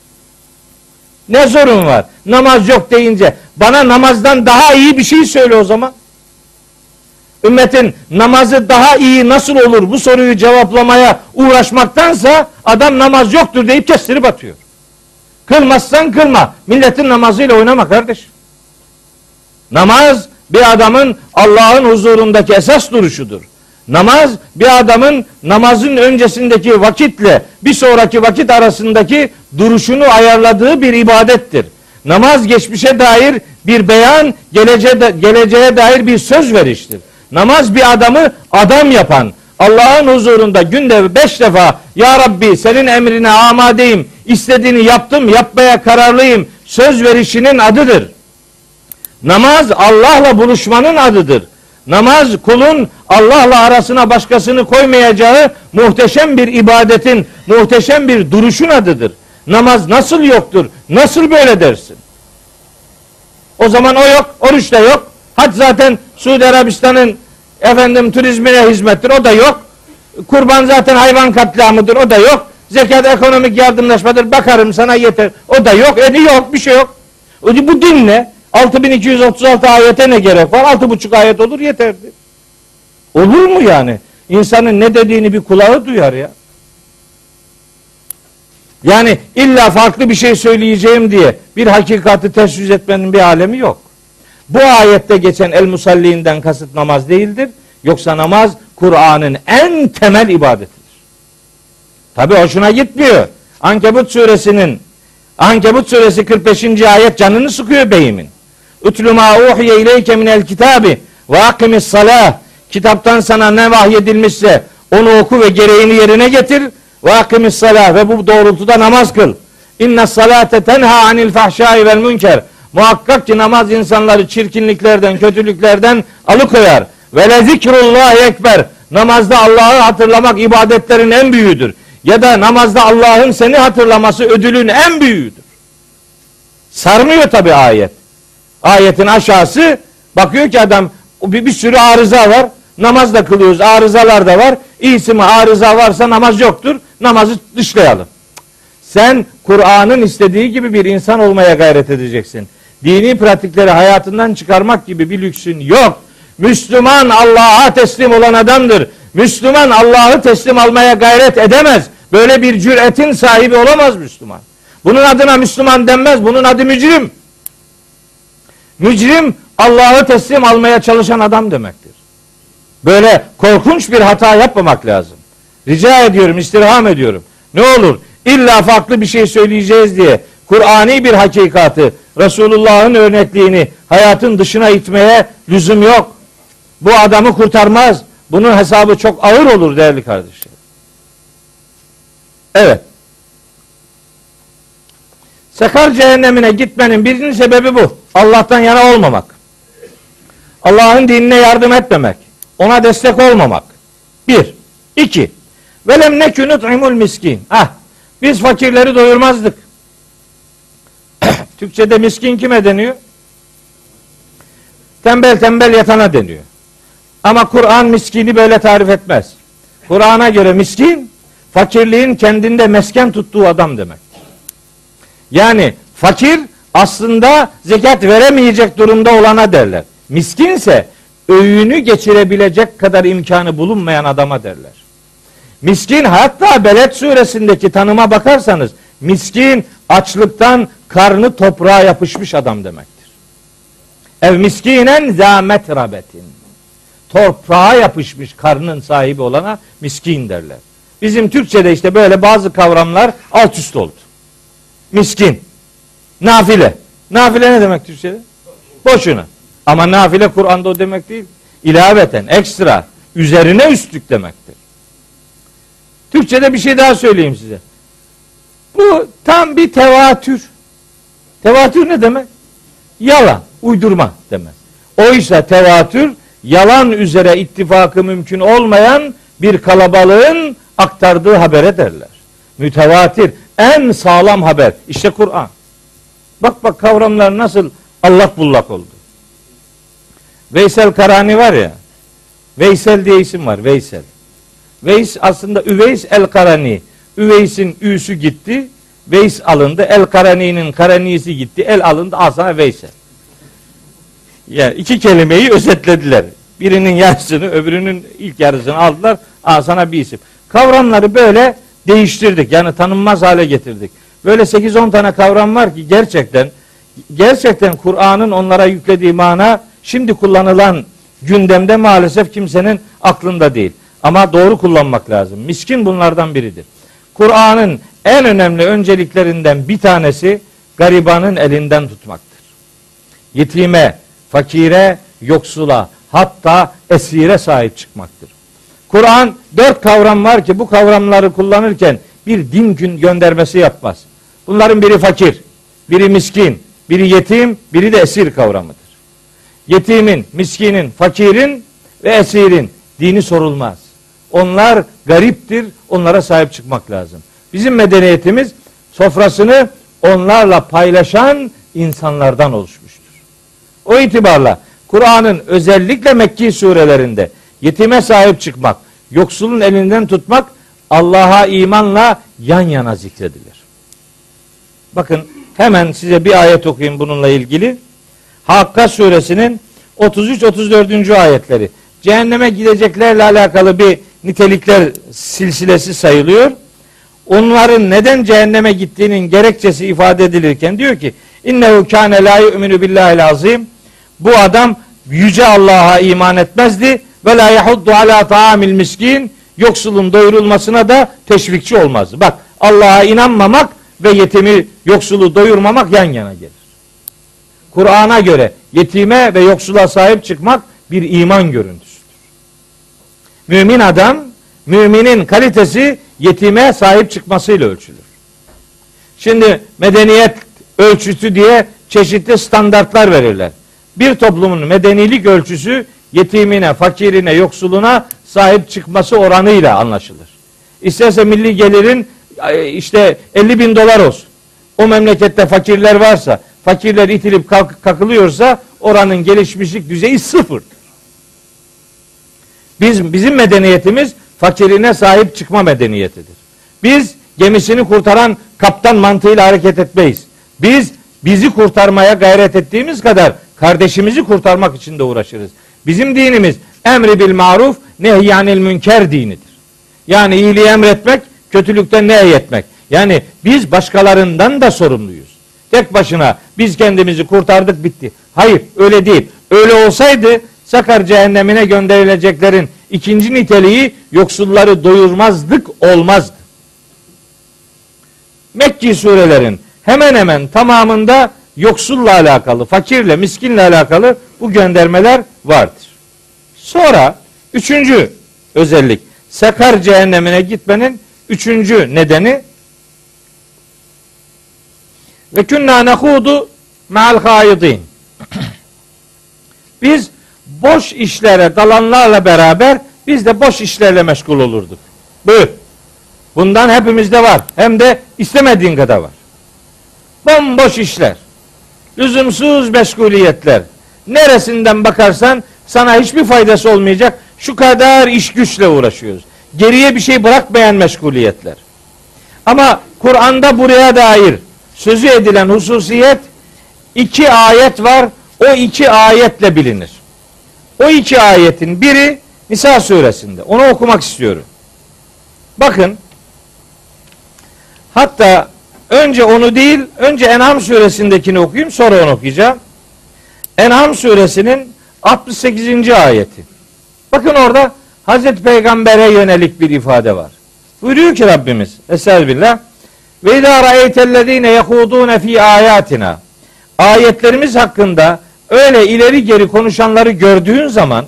Ne sorun var? Namaz yok deyince bana namazdan daha iyi bir şey söyle o zaman. Ümmetin namazı daha iyi nasıl olur bu soruyu cevaplamaya uğraşmaktansa adam namaz yoktur deyip kestirip atıyor. Kılmazsan kılma. Milletin namazıyla oynama kardeş. Namaz bir adamın Allah'ın huzurundaki esas duruşudur. Namaz bir adamın namazın öncesindeki vakitle bir sonraki vakit arasındaki duruşunu ayarladığı bir ibadettir. Namaz geçmişe dair bir beyan, geleceğe, geleceğe dair bir söz veriştir. Namaz bir adamı adam yapan, Allah'ın huzurunda günde beş defa ya Rabbi senin emrine amadeyim, istediğini yaptım, yapmaya kararlıyım söz verişinin adıdır. Namaz Allah'la buluşmanın adıdır. Namaz kulun Allah'la arasına başkasını koymayacağı muhteşem bir ibadetin, muhteşem bir duruşun adıdır. Namaz nasıl yoktur? Nasıl böyle dersin? O zaman o yok, oruç da yok. Hac zaten Suudi Arabistan'ın efendim turizmine hizmettir, o da yok. Kurban zaten hayvan katliamıdır, o da yok. Zekat ekonomik yardımlaşmadır, bakarım sana yeter, o da yok. E yok, bir şey yok. Bu din ne? altı bin iki yüz otuz altı ayete ne gerek var? altı buçuk ayet olur yeterdi. Olur mu yani? İnsanın ne dediğini bir kulağı duyar ya. Yani illa farklı bir şey söyleyeceğim diye bir hakikati ters yüz etmenin bir alemi yok. Bu ayette geçen el musalliğinden kasıt namaz değildir. Yoksa namaz Kur'an'ın en temel ibadetidir. Tabi hoşuna gitmiyor. Ankebut suresinin Ankebut suresi kırk beşinci ayet canını sıkıyor beyimin. Ütlü mâ uhiye ileyke minel kitâbi ve akimis salâh. Kitaptan sana ne vahyedilmişse onu oku ve gereğini yerine getir. Ve akimis salâh. Ve bu doğrultuda namaz kıl. İnne salâte tenha anil fahşâi vel münker. Muhakkak ki namaz insanları çirkinliklerden, kötülüklerden alıkoyar. Ve le zikrullâhi ekber. Namazda Allah'ı hatırlamak ibadetlerin en büyüğüdür. Ya da namazda Allah'ın seni hatırlaması ödülün en büyüğüdür. Sarmıyor tabi ayet. Ayetin aşağısı bakıyor ki adam bir, bir sürü arıza var. Namaz da kılıyoruz, arızalar da var. İyisi mi arıza varsa namaz yoktur. Namazı dışlayalım. Sen Kur'an'ın istediği gibi bir insan olmaya gayret edeceksin. Dini pratikleri hayatından çıkarmak gibi bir lüksün yok. Müslüman Allah'a teslim olan adamdır. Müslüman Allah'ı teslim almaya gayret edemez. Böyle bir cüretin sahibi olamaz Müslüman. Bunun adına Müslüman denmez. Bunun adı mücrim. Mücrim Allah'ı teslim almaya çalışan adam demektir. Böyle korkunç bir hata yapmamak lazım. Rica ediyorum, istirham ediyorum. Ne olur illa farklı bir şey söyleyeceğiz diye Kur'ani bir hakikati, Resulullah'ın örnekliğini hayatın dışına itmeye lüzum yok. Bu adamı kurtarmaz. Bunun hesabı çok ağır olur değerli kardeşlerim. Evet. Sakar cehennemine gitmenin birinin sebebi bu. Allah'tan yana olmamak. Allah'ın dinine yardım etmemek. Ona destek olmamak. Bir. İki. Velem nekü nut'imul miskin. Ah, biz fakirleri doyurmazdık. Türkçe'de miskin kime deniyor? Tembel tembel yatana deniyor. Ama Kur'an miskini böyle tarif etmez. Kur'an'a göre miskin, fakirliğin kendinde mesken tuttuğu adam demek. Yani fakir aslında zekat veremeyecek durumda olana derler. Miskinse öğünü geçirebilecek kadar imkanı bulunmayan adama derler. Miskin, hatta Beled suresindeki tanıma bakarsanız miskin açlıktan karnı toprağa yapışmış adam demektir. Ev miskinen zâmet rabetin. Toprağa yapışmış karnın sahibi olana miskin derler. Bizim Türkçe'de işte böyle bazı kavramlar alt üst oldu. Miskin, nafile. Nafile ne demek Türkçe'de? Boşuna. Ama nafile Kur'an'da o demek değil. İlaveten, ekstra, üzerine üstlük demektir. Türkçe'de bir şey daha söyleyeyim size. Bu tam bir tevatür. Tevatür ne demek? Yalan, uydurma demek. Oysa tevatür, yalan üzere ittifakı mümkün olmayan bir kalabalığın aktardığı habere derler. Mütevatir, en sağlam haber. İşte Kur'an. Bak bak kavramlar nasıl allak bullak oldu. Üveys el-Karani var ya, Veysel diye isim var, Veysel. Veys aslında Üveys el-Karani. Üveys'in ü'sü gitti, Veys alındı. El-Karani'nin Karani'si gitti, el alındı. Asana Veysel. Yani iki kelimeyi özetlediler. Birinin yarısını, öbürünün ilk yarısını aldılar. Asana bir isim. Kavramları böyle değiştirdik. Yani tanınmaz hale getirdik. Böyle sekiz on tane kavram var ki gerçekten gerçekten Kur'an'ın onlara yüklediği mana şimdi kullanılan gündemde maalesef kimsenin aklında değil. Ama doğru kullanmak lazım. Miskin bunlardan biridir. Kur'an'ın en önemli önceliklerinden bir tanesi garibanın elinden tutmaktır. Yetime, fakire, yoksula, hatta esire sahip çıkmaktır. Kur'an dört kavram var ki bu kavramları kullanırken bir din gün göndermesi yapmaz. Bunların biri fakir, biri miskin, biri yetim, biri de esir kavramıdır. Yetimin, miskinin, fakirin ve esirin dini sorulmaz. Onlar gariptir, onlara sahip çıkmak lazım. Bizim medeniyetimiz sofrasını onlarla paylaşan insanlardan oluşmuştur. O itibarla Kur'an'ın özellikle Mekki surelerinde yetime sahip çıkmak, yoksulun elinden tutmak Allah'a imanla yan yana zikredilir. Bakın hemen size bir ayet okuyayım bununla ilgili. Hac suresinin otuz üç otuz dördüncü ayetleri. Cehenneme gideceklerle alakalı bir nitelikler silsilesi sayılıyor. Onların neden cehenneme gittiğinin gerekçesi ifade edilirken diyor ki innehu kâne lâ yu'minu billâhil azîm. Bu adam yüce Allah'a iman etmezdi ve lâ yahuddu alâ ta'amil miskin. Yoksulun doyurulmasına da teşvikçi olmazdı. Bak Allah'a inanmamak ve yetimi, yoksulu doyurmamak yan yana gelir. Kur'an'a göre yetime ve yoksula sahip çıkmak bir iman görüntüsüdür. Mümin adam, müminin kalitesi yetime sahip çıkmasıyla ölçülür. Şimdi medeniyet ölçüsü diye çeşitli standartlar verirler. Bir toplumun medenilik ölçüsü yetimine, fakirine, yoksuluna sahip çıkması oranıyla anlaşılır. İsterse milli gelirin işte elli bin dolar olsun. O memlekette fakirler varsa, fakirler itilip kalk, kakılıyorsa oranın gelişmişlik düzeyi sıfır. Biz, bizim medeniyetimiz fakirine sahip çıkma medeniyetidir. Biz gemisini kurtaran kaptan mantığıyla hareket etmeyiz. Biz bizi kurtarmaya gayret ettiğimiz kadar kardeşimizi kurtarmak için de uğraşırız. Bizim dinimiz emri bil maruf nehyanil münker dinidir. Yani iyiliği emretmek, kötülükten nehyetmek. Yani biz başkalarından da sorumluyuz. Tek başına biz kendimizi kurtardık bitti. Hayır, öyle değil. Öyle olsaydı Sakar cehennemine gönderileceklerin ikinci niteliği yoksulları doyurmazlık olmazdı. Mekki surelerin hemen hemen tamamında yoksulla alakalı, fakirle, miskinle alakalı bu göndermeler vardır. Sonra üçüncü özellik, Sakar cehennemine gitmenin üçüncü nedeni ve künnâ nehûdu me'al hâidîn. Biz boş işlere dalanlarla beraber biz de boş işlerle meşgul olurduk. Buyur. Bundan hepimizde var. Hem de istemediğin kadar var. Bomboş işler. Lüzumsuz meşguliyetler. Neresinden bakarsan sana hiçbir faydası olmayacak şu kadar iş güçle uğraşıyoruz. Geriye bir şey bırakmayan meşguliyetler. Ama Kur'an'da buraya dair sözü edilen hususiyet iki ayet var. O iki ayetle bilinir. O iki ayetin biri Nisa suresinde. Onu okumak istiyorum. Bakın, hatta önce onu değil, önce En'am suresindekini okuyayım, sonra onu okuyacağım. En'am suresinin altmış sekizinci ayeti. Bakın orada Hazreti Peygamber'e yönelik bir ifade var. Buyuruyor ki Rabbimiz, Estağfirullah. Ve idâ ra'eytellezîne yehûdûne fî âyâtinâ. Ayetlerimiz hakkında öyle ileri geri konuşanları gördüğün zaman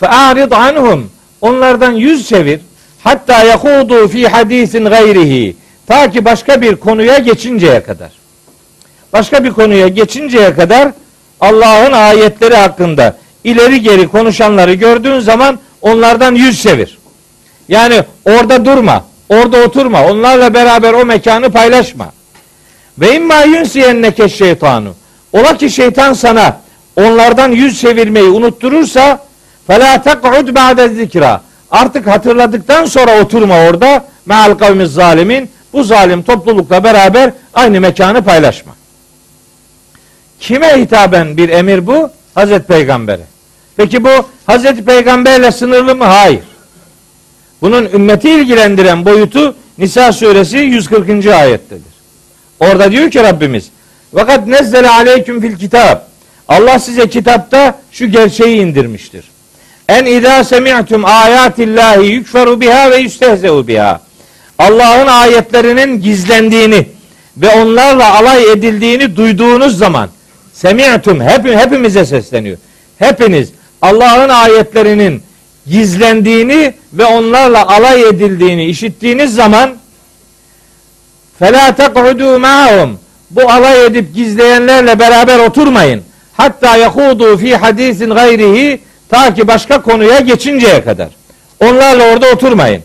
fe'arid anhum, onlardan yüz çevir, hatta yehûdû fî hadîsin gayrihi, ta ki başka bir konuya geçinceye kadar. Başka bir konuya geçinceye kadar Allah'ın ayetleri hakkında ileri geri konuşanları gördüğün zaman onlardan yüz çevir. Yani orada durma, orada oturma, onlarla beraber o mekanı paylaşma. Ve immâ yunsiyenneke şeytanu, ola ki şeytan sana onlardan yüz çevirmeyi unutturursa فَلَا تَقْعُدْ بَعْدَ zikra, artık hatırladıktan sonra oturma orada me'al kavmiz zalimin, bu zalim toplulukla beraber aynı mekanı paylaşma. Kime hitaben bir emir bu? Hazreti Peygamber'e. Peki bu Hazreti Peygamber'le sınırlı mı? Hayır. Bunun ümmeti ilgilendiren boyutu Nisa suresi yüz kırkıncı ayettedir. Orada diyor ki Rabbimiz vakat nezzele aleyküm fil kitab, Allah size kitapta şu gerçeği indirmiştir. En idâ semi'tum âyâtillâhi yükferu biha ve yüstehze'u biha. Allah'ın ayetlerinin gizlendiğini ve onlarla alay edildiğini duyduğunuz zaman semi'tum, hep, hepimize sesleniyor. Hepiniz Allah'ın ayetlerinin gizlendiğini ve onlarla alay edildiğini işittiğiniz zaman felâ tek'udû ma'hum, bu alay edip gizleyenlerle beraber oturmayın. Hatta yahudû fî hadîsin gayrihi, ta ki başka konuya geçinceye kadar. Onlarla orada oturmayın.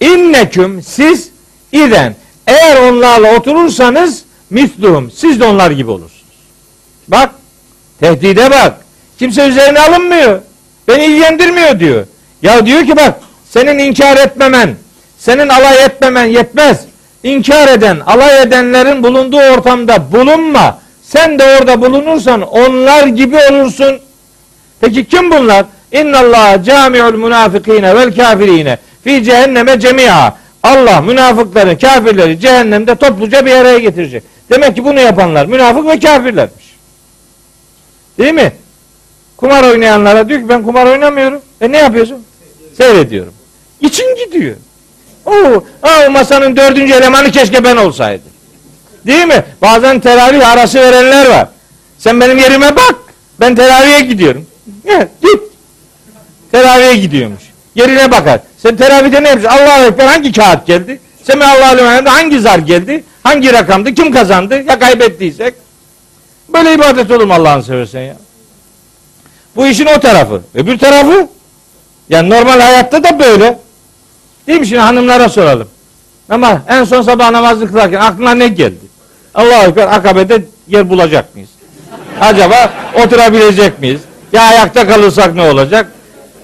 İnneküm, siz iden, eğer onlarla oturursanız misluhum, siz de onlar gibi olursunuz. Bak, tehdide bak. Kimse üzerine alınmıyor. Beni ilgilendirmiyor diyor. Ya diyor ki bak, senin inkar etmemen, senin alay etmemen yetmez. İnkar eden, alay edenlerin bulunduğu ortamda bulunma. Sen de orada bulunursan onlar gibi olursun. Peki kim bunlar? İnnallâhe câmi'ul münâfikîne vel kâfirîne fî cehenneme cemî'a. Allah münafıkları, kafirleri cehennemde topluca bir araya getirecek. Demek ki bunu yapanlar münafık ve kafirlermiş. Değil mi? Kumar oynayanlara diyor ki ben kumar oynamıyorum. E ne yapıyorsun? Seyrediyorum. İçin gidiyor. Oo, o masanın dördüncü elemanı keşke ben olsaydım. Değil mi? Bazen teravih arası verenler var. Sen benim yerime bak. Ben teravihe gidiyorum. Ya, git. Teravihe gidiyormuş. Yerine bakar. Sen teravihde ne yapıyorsun? Allahu Ekber hangi kağıt geldi? Semihallahu aleyhi hangi zar geldi? Hangi rakamdı? Kim kazandı? Ya kaybettiysek? Böyle ibadet olur mu Allah'ını seversen ya? Bu işin o tarafı. Öbür tarafı Yani normal hayatta da böyle. Değil mi? Şimdi hanımlara soralım. Ama en son sabah namazını kılarken aklına ne geldi? Allahu Ekber, Akabe'de yer bulacak mıyız? Acaba oturabilecek miyiz? Ya ayakta kalırsak ne olacak?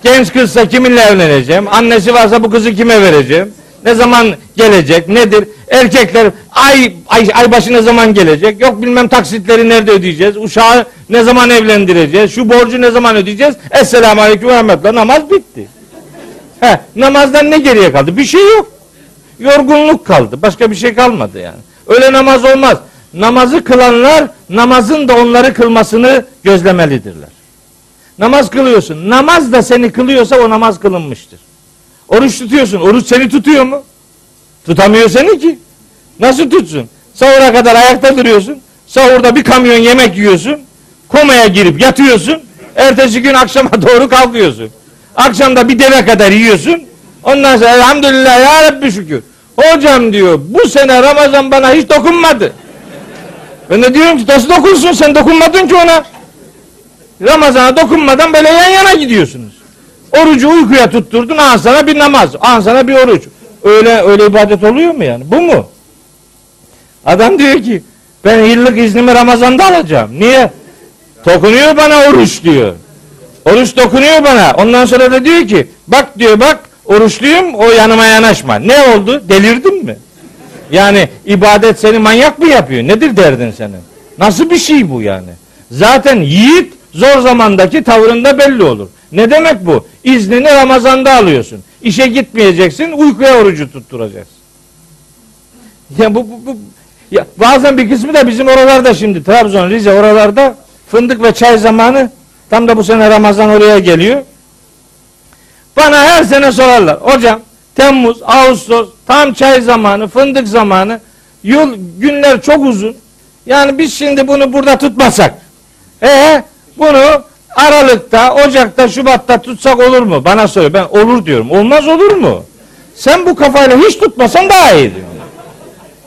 Genç kızsa kiminle evleneceğim? Annesi varsa bu kızı kime vereceğim? Ne zaman gelecek? Nedir? Erkekler ay, ay, ay başı ne zaman gelecek? Yok bilmem taksitleri nerede ödeyeceğiz? Uşağı ne zaman evlendireceğiz? Şu borcu ne zaman ödeyeceğiz? Esselamu Aleyküm ve Rahmetullah. Namaz bitti. He, namazdan ne geriye kaldı? Bir şey yok. Yorgunluk kaldı. Başka bir şey kalmadı yani. Öyle namaz olmaz. Namazı kılanlar namazın da onları kılmasını gözlemelidirler. Namaz kılıyorsun. Namaz da seni kılıyorsa o namaz kılınmıştır. Oruç tutuyorsun. Oruç seni tutuyor mu? Tutamıyor seni ki. Nasıl tutsun? Sahura kadar ayakta duruyorsun. Sahurda bir kamyon yemek yiyorsun. Komaya girip yatıyorsun. Ertesi gün akşama doğru kalkıyorsun. Akşamda bir deve kadar yiyorsun. Ondan sonra elhamdülillah ya Rabbi şükür. Hocam diyor bu sene Ramazan bana hiç dokunmadı. Ben de diyorum ki nasıl dokunsun, sen dokunmadın ki ona. Ramazan'a dokunmadan böyle yan yana gidiyorsunuz. Orucu uykuya tutturdun, an sana bir namaz, an sana bir oruç. Öyle öyle ibadet oluyor mu yani? Bu mu? Adam diyor ki ben yıllık iznimi Ramazan'da alacağım. Niye? Dokunuyor bana oruç diyor. Oruç dokunuyor bana. Ondan sonra da diyor ki bak diyor bak oruçluyum, o yanıma yanaşma. Ne oldu? Delirdin mi? Yani ibadet seni manyak mı yapıyor? Nedir derdin senin? Nasıl bir şey bu yani? Zaten yiğit zor zamandaki tavrında belli olur. Ne demek bu? İznini Ramazan'da alıyorsun. İşe gitmeyeceksin, uykuya orucu tutturacaksın. Ya bu, bu, bu ya bazen bir kısmı da bizim oralarda şimdi Trabzon, Rize oralarda fındık ve çay zamanı, tam da bu sene Ramazan oraya geliyor. Bana her sene sorarlar. Hocam Temmuz, Ağustos tam çay zamanı, fındık zamanı, yıl günler çok uzun. Yani biz şimdi bunu burada tutmasak. Eee bunu Aralık'ta, Ocak'ta, Şubat'ta tutsak olur mu? Bana soruyor. Ben olur diyorum. Olmaz olur mu? Sen bu kafayla hiç tutmasan daha iyi diyor.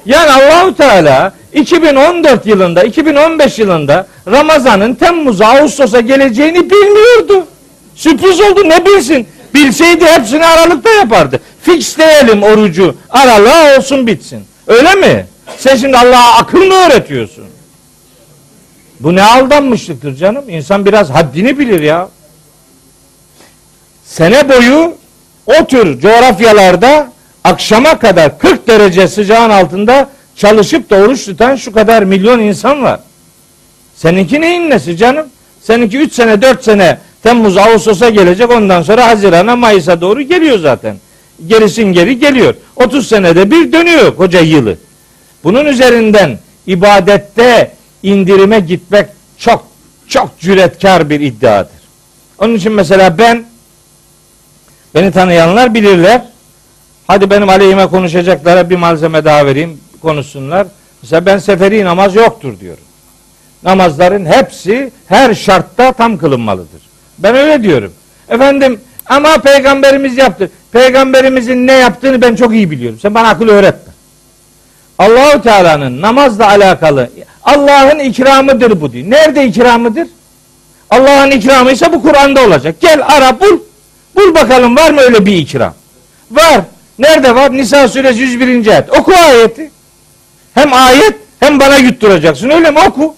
Yani Allahu Teala iki bin on dört yılında, iki bin on beş yılında Ramazan'ın Temmuz'a, Ağustos'a geleceğini bilmiyordu. Sürpriz oldu. Ne bilsin? Bilseydi hepsini Aralık'ta yapardı. Fixleyelim orucu. Aralığa olsun bitsin. Öyle mi? Sen şimdi Allah'a akıl mı öğretiyorsun? Bu ne aldanmışlıktır canım? İnsan biraz haddini bilir ya. Sene boyu o tür coğrafyalarda akşama kadar kırk derece sıcağın altında çalışıp da oruç tutan şu kadar milyon insan var. Seninki neyin nesi canım? Seninki üç sene dört sene Temmuz Ağustos'a gelecek, ondan sonra Haziran'a Mayıs'a doğru geliyor zaten. Gerisin geri geliyor. otuz senede bir dönüyor koca yılı. Bunun üzerinden ibadette indirime gitmek çok çok cüretkar bir iddiadır. Onun için mesela ben, beni tanıyanlar bilirler. Hadi benim aleyhime konuşacaklara bir malzeme daha vereyim, konuşsunlar. Mesela ben seferi namaz yoktur diyorum. Namazların hepsi her şartta tam kılınmalıdır. Ben öyle diyorum. Efendim ama peygamberimiz yaptı. Peygamberimizin ne yaptığını ben çok iyi biliyorum. Sen bana akıl öğretme. Allahu Teala'nın namazla alakalı Allah'ın ikramıdır bu diyor. Nerede ikramıdır? Allah'ın ikramıysa bu Kur'an'da olacak. Gel ara bul. Bul bakalım var mı öyle bir ikram? Var. Nerede var? Nisa Suresi yüz birinci ayet. Oku ayeti. Hem ayet hem bana yutturacaksın. Öyle mi? Oku.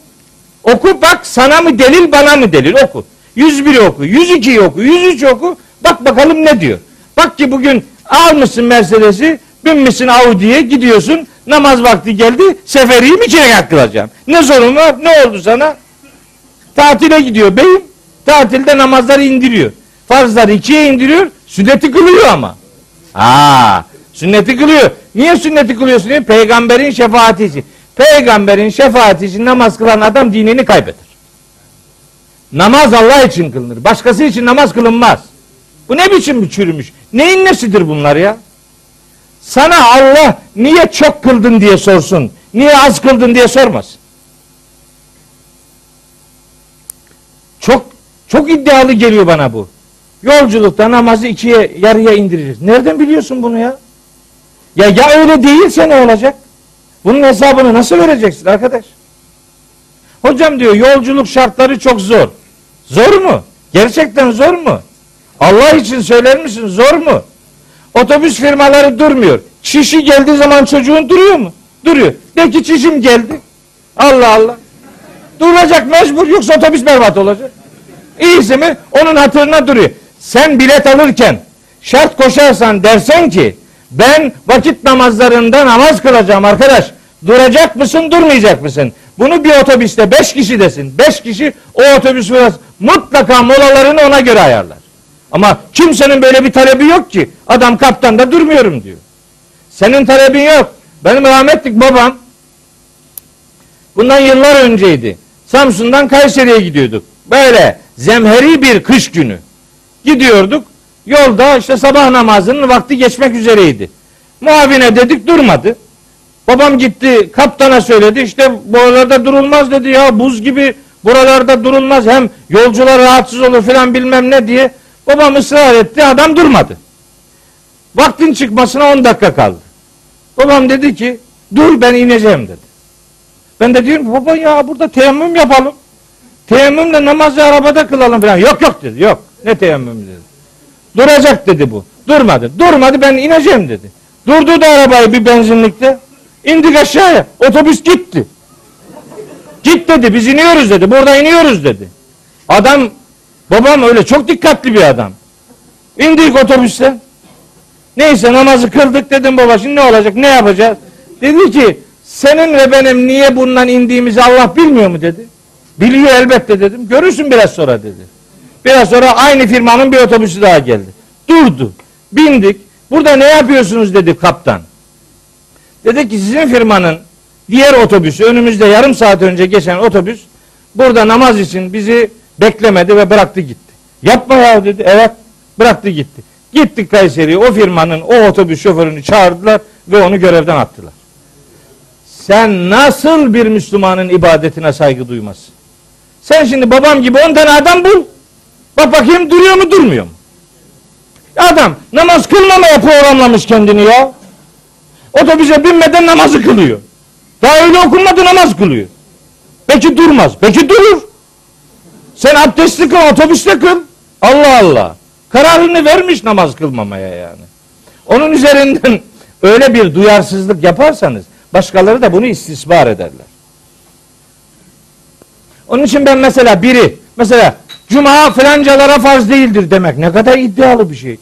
Oku bak sana mı delil bana mı delil? Oku. yüz biri oku. yüz ikiyi oku. yüz üçü oku. Bak bakalım ne diyor. Bak ki bugün almışsın Mercedes'i, binmişsin Audi'ye gidiyorsun. Namaz vakti geldi, seferiyim iki rekat kılacağım. Ne sorun var, ne oldu sana? Tatile gidiyor beyim, tatilde namazları indiriyor. Farzları ikiye indiriyor, sünneti kılıyor ama. Aa, sünneti kılıyor. Niye sünneti kılıyorsun? Niye? Peygamberin şefaati için. Peygamberin şefaati için namaz kılan adam dinini kaybeder. Namaz Allah için kılınır, başkası için namaz kılınmaz. Bu ne biçim bir çürümüş? Neyin nesidir bunlar ya? Sana Allah niye çok kıldın diye sorsun, niye az kıldın diye sormasın. Çok çok iddialı geliyor bana bu. Yolculukta namazı ikiye yarıya indiririz. Nereden biliyorsun bunu ya? Ya ya öyle değilse ne olacak? Bunun hesabını nasıl vereceksin arkadaş? Hocam diyor yolculuk şartları çok zor. Zor mu? Gerçekten zor mu? Allah için söyler misin? Zor mu? Otobüs firmaları durmuyor. Çişi geldiği zaman çocuğun duruyor mu? Duruyor. De ki çişim geldi. Allah Allah. Duracak mecbur, yoksa otobüs berbat olacak. İyisi mi? Onun hatırına duruyor. Sen bilet alırken şart koşarsan, dersen ki ben vakit namazlarında namaz kılacağım arkadaş. Duracak mısın, durmayacak mısın? Bunu bir otobüste beş kişi desin. Beş kişi o otobüs mutlaka molalarını ona göre ayarlar. Ama kimsenin böyle bir talebi yok ki. Adam kaptan da durmuyorum diyor. Senin talebin yok. Benim rahmetlik babam bundan yıllar önceydi. Samsun'dan Kayseri'ye gidiyorduk. Böyle zemheri bir kış günü gidiyorduk. Yolda işte sabah namazının vakti geçmek üzereydi. Muavine dedik, durmadı. Babam gitti kaptana söyledi, işte buralarda durulmaz dedi ya, buz gibi buralarda durulmaz, hem yolcular rahatsız olur filan bilmem ne diye. Babam ısrar etti, adam durmadı. Vaktin çıkmasına on dakika kaldı. Babam dedi ki dur ben ineceğim dedi. Ben de diyorum baba ya burada teyemmüm yapalım. Teyemmümle namazı arabada kılalım filan. Yok yok dedi, yok ne teyemmüm dedi. Duracak dedi bu. Durmadı. Durmadı ben ineceğim dedi. Durdu da arabayı bir benzinlikte. İndik aşağıya. Otobüs gitti. Git dedi, biz iniyoruz dedi. Burada iniyoruz dedi. Adam, babam öyle çok dikkatli bir adam. İndik otobüsten. Neyse namazı kıldık dedim baba şimdi ne olacak, ne yapacağız? Dedi ki senin ve benim niye bundan indiğimizi Allah bilmiyor mu dedi. Biliyor elbette dedim. Görürsün biraz sonra dedi. Biraz sonra aynı firmanın bir otobüsü daha geldi. Durdu. Bindik. Burada ne yapıyorsunuz dedi kaptan. Dedi ki sizin firmanın diğer otobüsü, önümüzde yarım saat önce geçen otobüs burada namaz için bizi beklemedi ve bıraktı gitti. Yapma ya dedi. Evet. Bıraktı gitti. Gittik Kayseri'ye, o firmanın o otobüs şoförünü çağırdılar ve onu görevden attılar. Sen nasıl bir Müslümanın ibadetine saygı duymazsın? Sen şimdi babam gibi on tane adam bul. Bak bakayım duruyor mu durmuyor mu? Adam namaz kılmamaya programlamış kendini ya. Otobüse binmeden namazı kılıyor. Daha öyle okunmadı namaz kılıyor. Peki durmaz. Peki durur. Sen abdestli kıl, otobüste kıl. Allah Allah. Kararını vermiş namaz kılmamaya yani. Onun üzerinden öyle bir duyarsızlık yaparsanız başkaları da bunu istisbar ederler. Onun için ben mesela biri mesela Cuma filancalara farz değildir demek. Ne kadar iddialı bir şey.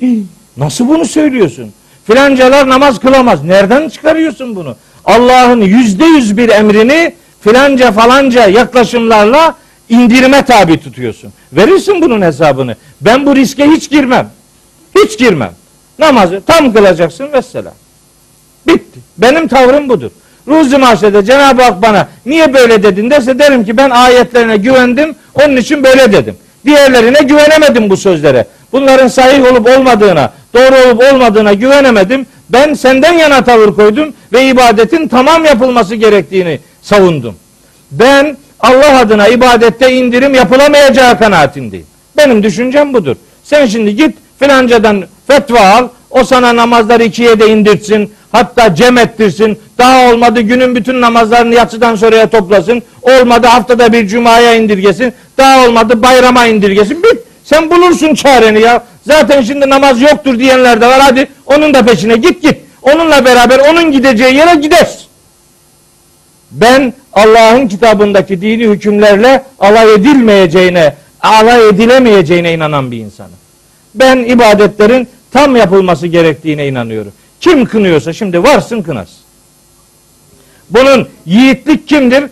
Nasıl bunu söylüyorsun? Filancalar namaz kılamaz. Nereden çıkarıyorsun bunu? Allah'ın yüzde yüz bir emrini filanca falanca yaklaşımlarla indirime tabi tutuyorsun. Verirsin bunun hesabını. Ben bu riske hiç girmem. Hiç girmem. Namazı tam kılacaksın vesselam. Bitti. Benim tavrım budur. Ruzi Mahşede Cenab-ı Hak bana niye böyle dedin derse derim ki ben ayetlerine güvendim, onun için böyle dedim. Diğerlerine güvenemedim bu sözlere. Bunların sahih olup olmadığına, doğru olup olmadığına güvenemedim. Ben senden yana tavır koydum ve ibadetin tamam yapılması gerektiğini savundum. Ben Allah adına ibadette indirim yapılamayacağı kanaatindeyim. Benim düşüncem budur. Sen şimdi git filancadan fetva al, o sana namazları ikiye de indirtsin, hatta cem ettirsin, daha olmadı günün bütün namazlarını yatsıdan sonraya toplasın, olmadı haftada bir cumaya indirgesin, daha olmadı bayrama indirgesin. Bit. Sen bulursun çareni ya. Zaten şimdi namaz yoktur diyenler de var. Hadi onun da peşine git git. Onunla beraber onun gideceği yere gidersin. Ben Allah'ın kitabındaki dini hükümlerle alay edilmeyeceğine, alay edilemeyeceğine inanan bir insanım. Ben ibadetlerin tam yapılması gerektiğine inanıyorum. Kim kınıyorsa şimdi varsın kınasın. Bunun yiğitlik kimdir?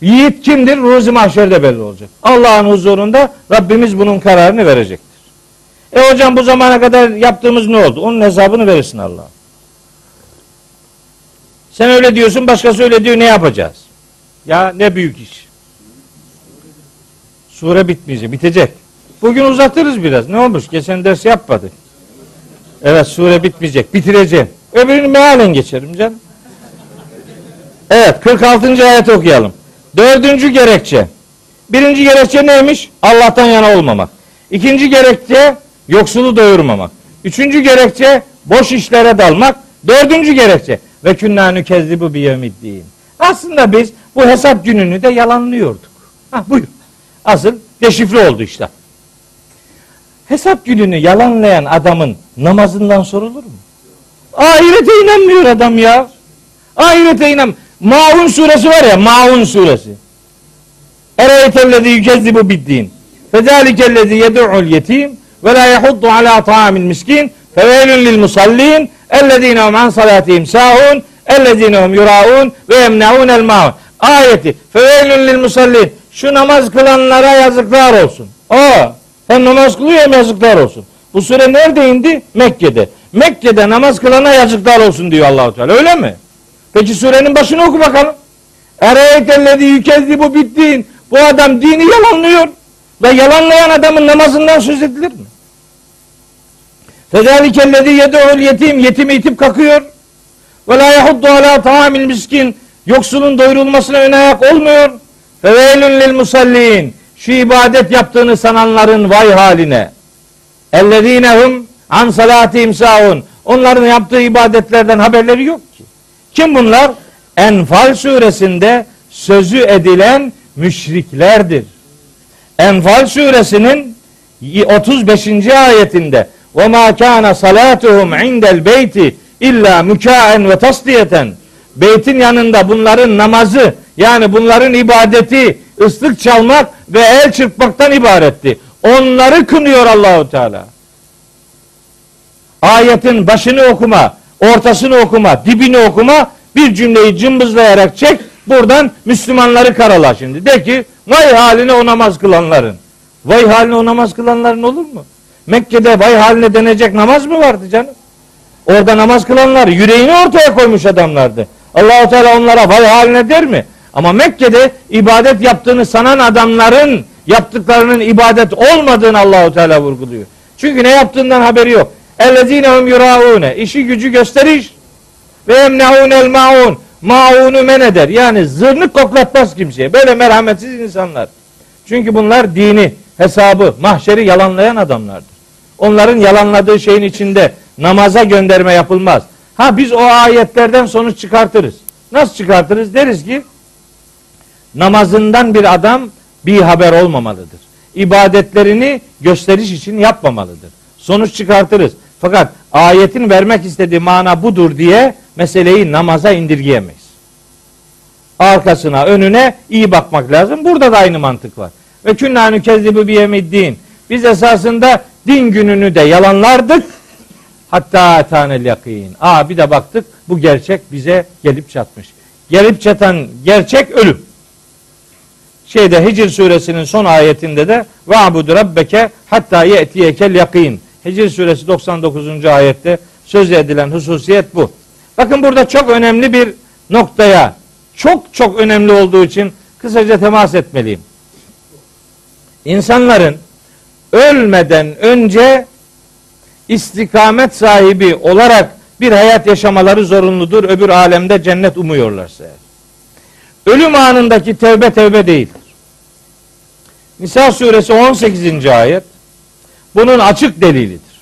Yiğit kimdir? Ruzi Mahşer'de belli olacak. Allah'ın huzurunda Rabbimiz bunun kararını verecektir. E hocam bu zamana kadar yaptığımız ne oldu? Onun hesabını verirsin Allah'a. Sen öyle diyorsun, başkası öyle diyor, ne yapacağız? Ya ne büyük iş. Sure bitmeyecek, bitecek. Bugün uzatırız biraz. Ne olmuş? Geçen ders yapmadık. Evet, sure bitmeyecek. Bitireceğim. Öbürünü mealen geçerim canım. Evet, kırk altıncı ayet okuyalım. Dördüncü gerekçe. Birinci gerekçe neymiş? Allah'tan yana olmamak. İkinci gerekçe yoksulu doyurmamak. Üçüncü gerekçe boş işlere dalmak. Dördüncü gerekçe ve künnânü kezzibu biyevmiddîn. Aslında biz bu hesap gününü de yalanlıyorduk. Ha buyur. Asıl deşifre oldu işte. Hesap gününü yalanlayan adamın namazından sorulur mu? Ahirete inanmıyor adam ya. Ahirete inan. Maun suresi var ya, Maun suresi. Ereytellezi yükezzibu biddin. Fezalikellezi yed'ul yetim ve la yahuddu ala ta'amil miskin. Feveylün lil musallin ellezinehum an salatihim sahun ellezinehum yuraun ve yemneunel maun. Ayeti. Feveylün lil musallin. Şu namaz kılanlara yazıklar olsun. Aa, hem namaz kılıyor hem yazıklar olsun. Bu sure nerede indi? Mekke'de. Mekke'de namaz kılana yazıklar olsun diyor Allah-u Teala. Öyle mi? Peki surenin başını oku bakalım. Ereytellezi yükezzibu biddin. Bu adam dini yalanlıyor. Ve yalanlayan adamın namazından söz edilir mi? Fezalikellezi yed'ul yetim. Yetimi itip kakıyor. Ve la yahuddu ala ta'amil miskin. Yoksulun doyurulmasına ön ayak olmuyor. Feveylün lil musallin. Şu ibadet yaptığını sananların vay haline. Ellezinehum an salatihim sahun. Onların yaptığı ibadetlerden haberleri yok ki. Kim bunlar? Enfal suresinde sözü edilen müşriklerdir. Enfal suresinin otuz beşinci ayetinde ve ma kana salatuhum indel beyti illa mukaen ve tasdiyeten. Beytin yanında bunların namazı, yani bunların ibadeti ıslık çalmak ve el çırpmaktan ibaretti. Onları kınıyor Allahu Teala. Ayetin başını okuma, ortasını okuma, dibini okuma, bir cümleyi cımbızlayarak çek, buradan Müslümanları karala şimdi. De ki, vay haline o namaz kılanların. Vay haline o namaz kılanların olur mu? Mekke'de vay haline denecek namaz mı vardı canım? Orada namaz kılanlar yüreğini ortaya koymuş adamlardı. Allah-u Teala onlara vay haline der mi? Ama Mekke'de ibadet yaptığını sanan adamların yaptıklarının ibadet olmadığını Allah-u Teala vurguluyor. Çünkü ne yaptığından haberi yok. Ellezinehum yuraune. İşi gücü gösteriş. Ve emneunel maun. Maunu men eder. Yani zırnık koklatmaz kimseye. Böyle merhametsiz insanlar. Çünkü bunlar dini, hesabı, mahşeri yalanlayan adamlardır. Onların yalanladığı şeyin içinde namaza gönderme yapılmaz. Ha biz o ayetlerden sonuç çıkartırız. Nasıl çıkartırız? Deriz ki namazından bir adam bir haber olmamalıdır. İbadetlerini gösteriş için yapmamalıdır. Sonuç çıkartırız. Fakat ayetin vermek istediği mana budur diye meseleyi namaza indirgeyemeyiz. Arkasına, önüne iyi bakmak lazım. Burada da aynı mantık var. Ve künnâ nükezzibu biyevmiddin. Biz esasında din gününü de yalanlardık. Hatta etânel yakîn. Aa bir de baktık bu gerçek bize gelip çatmış. Gelip çatan gerçek ölüm. Şeyde Hicr suresinin son ayetinde de ve abudu rabbeke hatta ye'tiyekel yakîn. Hicr suresi doksan dokuzuncu ayette söz edilen hususiyet bu. Bakın burada çok önemli bir noktaya, çok çok önemli olduğu için kısaca temas etmeliyim. İnsanların ölmeden önce istikamet sahibi olarak bir hayat yaşamaları zorunludur. Öbür alemde cennet umuyorlarsa. Ölüm anındaki tevbe tevbe değildir. Nisa suresi on sekizinci ayet bunun açık delilidir.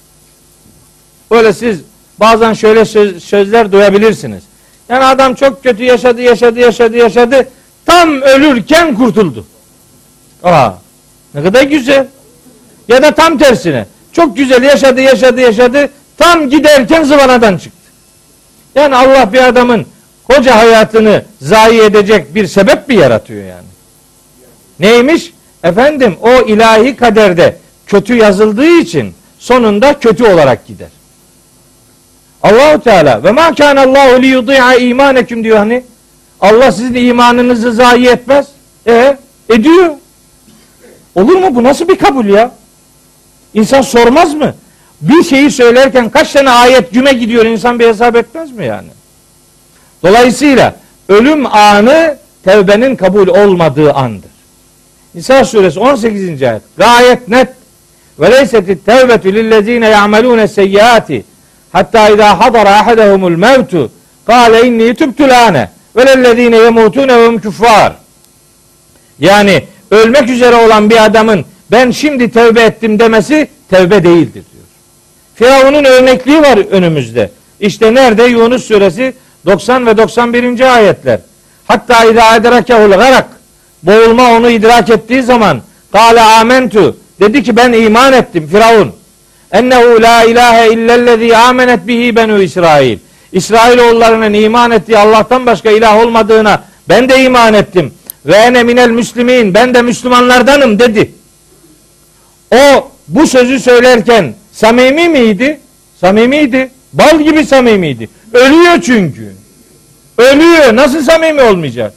Böyle siz bazen şöyle söz, sözler duyabilirsiniz. Yani adam çok kötü yaşadı, yaşadı, yaşadı, yaşadı. Tam ölürken kurtuldu. Aa, ne kadar güzel. Ya da tam tersine. Çok güzel yaşadı, yaşadı, yaşadı. Tam giderken zıvanadan çıktı. Yani Allah bir adamın koca hayatını zayi edecek bir sebep mi yaratıyor yani? Neymiş? Efendim o ilahi kaderde kötü yazıldığı için sonunda kötü olarak gider. Allahu Teala ve ma kana Allahu li yudi'a imanekum diyor hani. Allah sizin imanınızı zayi etmez. E ediyor. Olur mu? Bu nasıl bir kabul ya? İnsan sormaz mı? Bir şeyi söylerken kaç tane ayet güme gidiyor, insan bir hesap etmez mi yani? Dolayısıyla ölüm anı tevbenin kabul olmadığı andır. Nisa suresi on sekizinci ayet gayet net. Ve leysetit tevbetu lillezine ya'melune seyyiati hatta idâ hadara ahadahumul mevtu kâle inni tübtü lâne velellezine yemutune ve hum küffâr. Yani ölmek üzere olan bir adamın ben şimdi tevbe ettim demesi tevbe değildir diyor. Firavun'un örnekliği var önümüzde. İşte nerede? Yunus suresi doksan ve doksan birinci ayetler. Hatta idâ edrakehul garak. Boğulma onu idrak ettiği zaman kâle âmentu. Dedi ki ben iman ettim Firavun. Ennehu la ilahe illellezî âmenet bihi benû İsrail. İsrailoğullarının iman ettiği Allah'tan başka ilah olmadığına ben de iman ettim. Ve ene minel müslimin, ben de Müslümanlardanım dedi. O bu sözü söylerken samimi miydi? Samimiydi. Bal gibi samimiydi. Ölüyor çünkü. Ölüyor. Nasıl samimi olmayacak?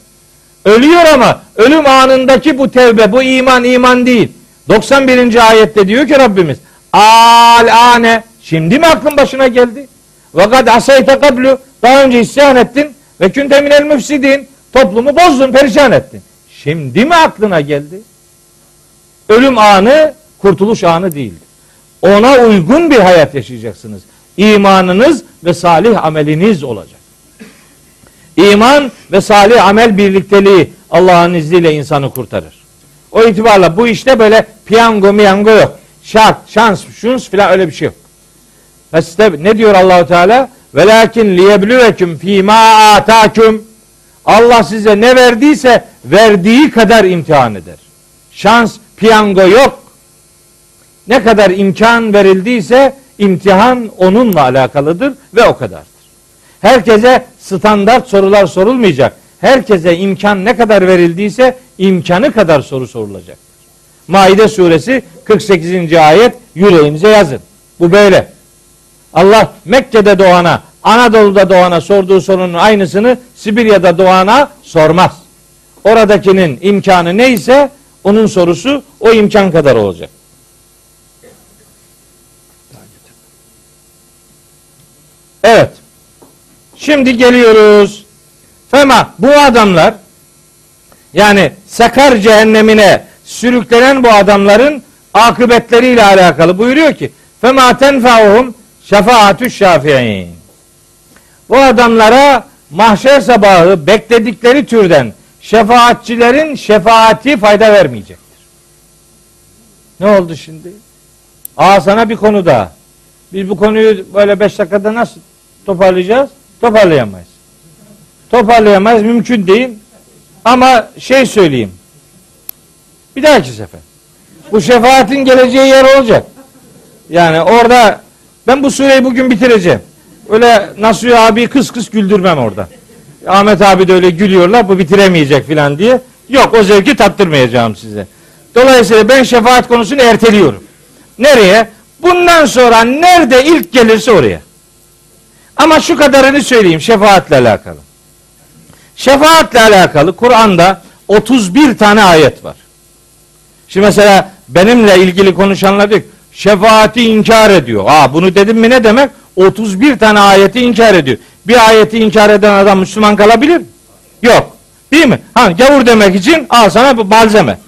Ölüyor ama ölüm anındaki bu tevbe, bu iman iman değil. doksan birinci ayette diyor ki Rabbimiz, Al-ane, şimdi mi aklın başına geldi? Ve kad asayte kablu, daha önce isyan ettin. Ve künte minel müfsidin, toplumu bozdun, perişan ettin. Şimdi mi aklına geldi? Ölüm anı, kurtuluş anı değildir. Ona uygun bir hayat yaşayacaksınız. İmanınız ve salih ameliniz olacak. İman ve salih amel birlikteliği Allah'ın izniyle insanı kurtarır. O itibarla bu işte böyle piyango miyango yok. Şart, şans, şuns filan öyle bir şey yok. Ne diyor Allahu Teala? Velakin liyebluveküm fîmâ âtâküm. Allah size ne verdiyse verdiği kadar imtihan eder. Şans, piyango yok. Ne kadar imkan verildiyse imtihan onunla alakalıdır ve o kadardır. Herkese standart sorular sorulmayacak. Herkese imkan ne kadar verildiyse imkanı kadar soru sorulacaktır. Maide suresi kırk sekizinci ayet, yüreğimize yazın. Bu böyle. Allah Mekke'de doğana, Anadolu'da doğana sorduğu sorunun aynısını Sibirya'da doğana sormaz. Oradakinin imkanı neyse onun sorusu o imkan kadar olacak. Evet. Şimdi geliyoruz. Fema, bu adamlar, yani Sakar cehennemine sürüklenen bu adamların akıbetleriyle alakalı buyuruyor ki Fema tenfa'uhum şefaatü şafi'in. Bu adamlara mahşer sabahı bekledikleri türden şefaatçilerin şefaati fayda vermeyecektir. Ne oldu şimdi? Aa, sana bir konu daha. Biz bu konuyu böyle beş dakikada nasıl toparlayacağız? Toparlayamayız. Toparlayamayız, mümkün değil. Ama şey söyleyeyim. Bir dahaki sefer. Bu şefaatin geleceği yer olacak. Yani orada ben bu sureyi bugün bitireceğim. Öyle Nasuhi abi kıs kıs güldürmem orada. Ahmet abi de öyle gülüyorlar, bu bitiremeyecek filan diye. Yok, o zevki tattırmayacağım size. Dolayısıyla ben şefaat konusunu erteliyorum. Nereye? Bundan sonra nerede ilk gelirse oraya. Ama şu kadarını söyleyeyim şefaatle alakalı. Şefaatle alakalı Kur'an'da otuz bir tane ayet var. Şimdi mesela benimle ilgili konuşanlar diyor, şefaati inkar ediyor. Aa, bunu dedim mi ne demek? otuz bir tane ayeti inkar ediyor. Bir ayeti inkar eden adam Müslüman kalabilir mi? Yok. Değil mi? Ha, gavur demek için al sana bu malzeme.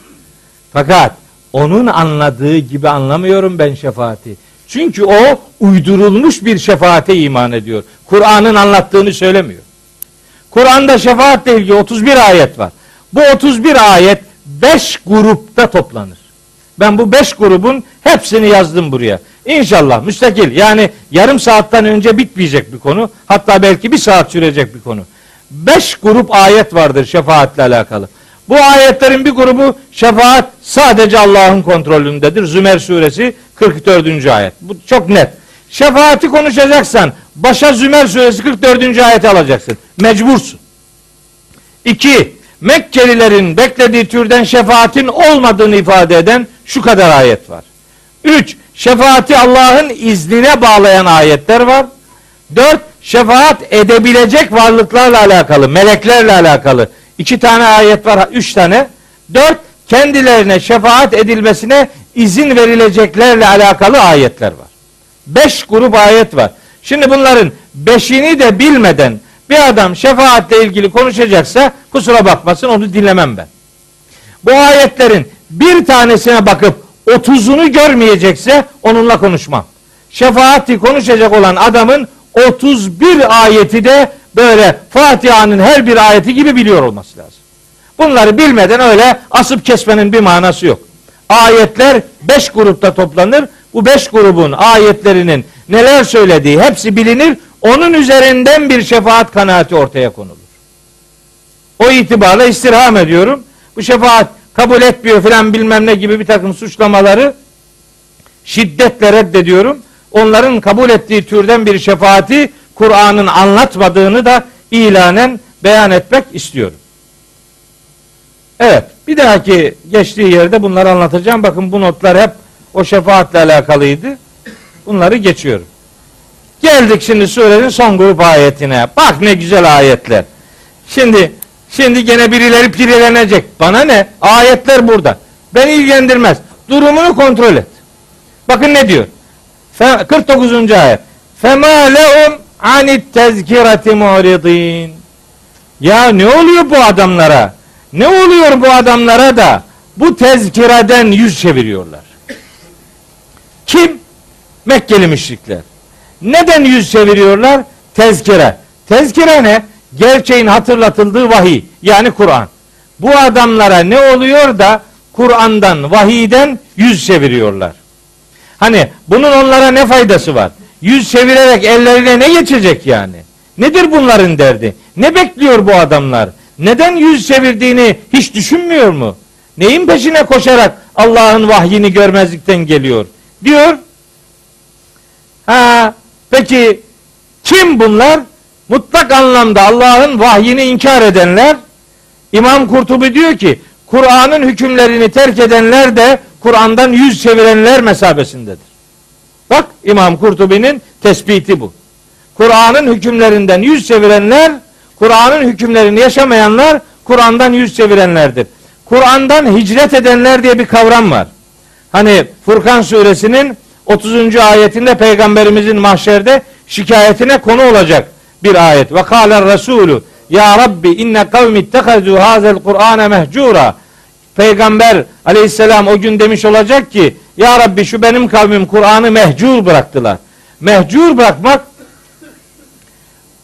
Fakat onun anladığı gibi anlamıyorum ben şefaati. Çünkü o uydurulmuş bir şefaate iman ediyor. Kur'an'ın anlattığını söylemiyor. Kur'an'da şefaatle ilgili otuz bir ayet var. Bu otuz bir ayet beş grupta toplanır. Ben bu beş grubun hepsini yazdım buraya. İnşallah müstakil, yani yarım saatten önce bitmeyecek bir konu. Hatta belki bir saat sürecek bir konu. beş grup ayet vardır şefaatle alakalı. Bu ayetlerin bir grubu şefaat sadece Allah'ın kontrolündedir. Zümer suresi kırk dördüncü ayet. Bu çok net. Şefaati konuşacaksan başa Zümer suresi kırk dördüncü ayeti alacaksın. Mecbursun. İki, Mekkelilerin beklediği türden şefaatin olmadığını ifade eden şu kadar ayet var. Üç, şefaati Allah'ın iznine bağlayan ayetler var. Dört, şefaat edebilecek varlıklarla alakalı, meleklerle alakalı. İki tane ayet var, üç tane. Dört, kendilerine şefaat edilmesine izin verileceklerle alakalı ayetler var. Beş grup ayet var. Şimdi bunların beşini de bilmeden bir adam şefaatle ilgili konuşacaksa kusura bakmasın, onu dinlemem ben. Bu ayetlerin bir tanesine bakıp otuzunu görmeyecekse onunla konuşmam. Şefaati konuşacak olan adamın otuz bir ayeti de böyle Fatiha'nın her bir ayeti gibi biliyor olması lazım. Bunları bilmeden öyle asıp kesmenin bir manası yok. Ayetler beş grupta toplanır. Bu beş grubun ayetlerinin neler söylediği hepsi bilinir. Onun üzerinden bir şefaat kanaati ortaya konulur. O itibarla istirham ediyorum. Bu şefaat kabul etmiyor filan bilmem ne gibi bir takım suçlamaları şiddetle reddediyorum. Onların kabul ettiği türden bir şefaati Kur'an'ın anlatmadığını da ilanen beyan etmek istiyorum. Evet, bir dahaki geçtiği yerde bunları anlatacağım. Bakın bu notlar hep o şefaatle alakalıydı. Bunları geçiyorum. Geldik şimdi surenin son grup ayetine. Bak ne güzel ayetler. Şimdi şimdi gene birileri pirelenecek. Bana ne? Ayetler burada. Beni ilgilendirmez. Durumunu kontrol et. Bakın ne diyor? kırk dokuzuncu ayet. فَمَا لَهُمْ عَنِ التَّذْكِرَةِ مُعْرِضِينَ. Ya ne oluyor bu adamlara? Ne oluyor bu adamlara da bu tezkireden yüz çeviriyorlar? Kim? Mekkeli müşrikler. Neden yüz çeviriyorlar? Tezkire. Tezkire ne? Gerçeğin hatırlatıldığı vahiy. Yani Kur'an. Bu adamlara ne oluyor da Kur'an'dan, vahiyden yüz çeviriyorlar? Hani bunun onlara ne faydası var? Yüz çevirerek ellerine ne geçecek yani? Nedir bunların derdi? Ne bekliyor bu adamlar? Neden yüz çevirdiğini hiç düşünmüyor mu? Neyin peşine koşarak Allah'ın vahyini görmezlikten geliyor? Diyor. Ha, peki kim bunlar? Mutlak anlamda Allah'ın vahyini inkar edenler. İmam Kurtubi diyor ki Kur'an'ın hükümlerini terk edenler de Kur'an'dan yüz çevirenler mesabesindedir. Bak İmam Kurtubi'nin tespiti bu. Kur'an'ın hükümlerinden yüz çevirenler, Kur'an'ın hükümlerini yaşamayanlar Kur'an'dan yüz çevirenlerdir. Kur'an'dan hicret edenler diye bir kavram var. Hani Furkan Suresinin otuzuncu ayetinde Peygamberimizin mahşerde şikayetine konu olacak bir ayet. Ve kâler Resûlü ya Rabbi inne kavmi tekezû hazel Kur'ane mehcûra. Peygamber aleyhisselam o gün demiş olacak ki ya Rabbi şu benim kavmim Kur'an'ı mehcûr bıraktılar. Mehcûr bırakmak,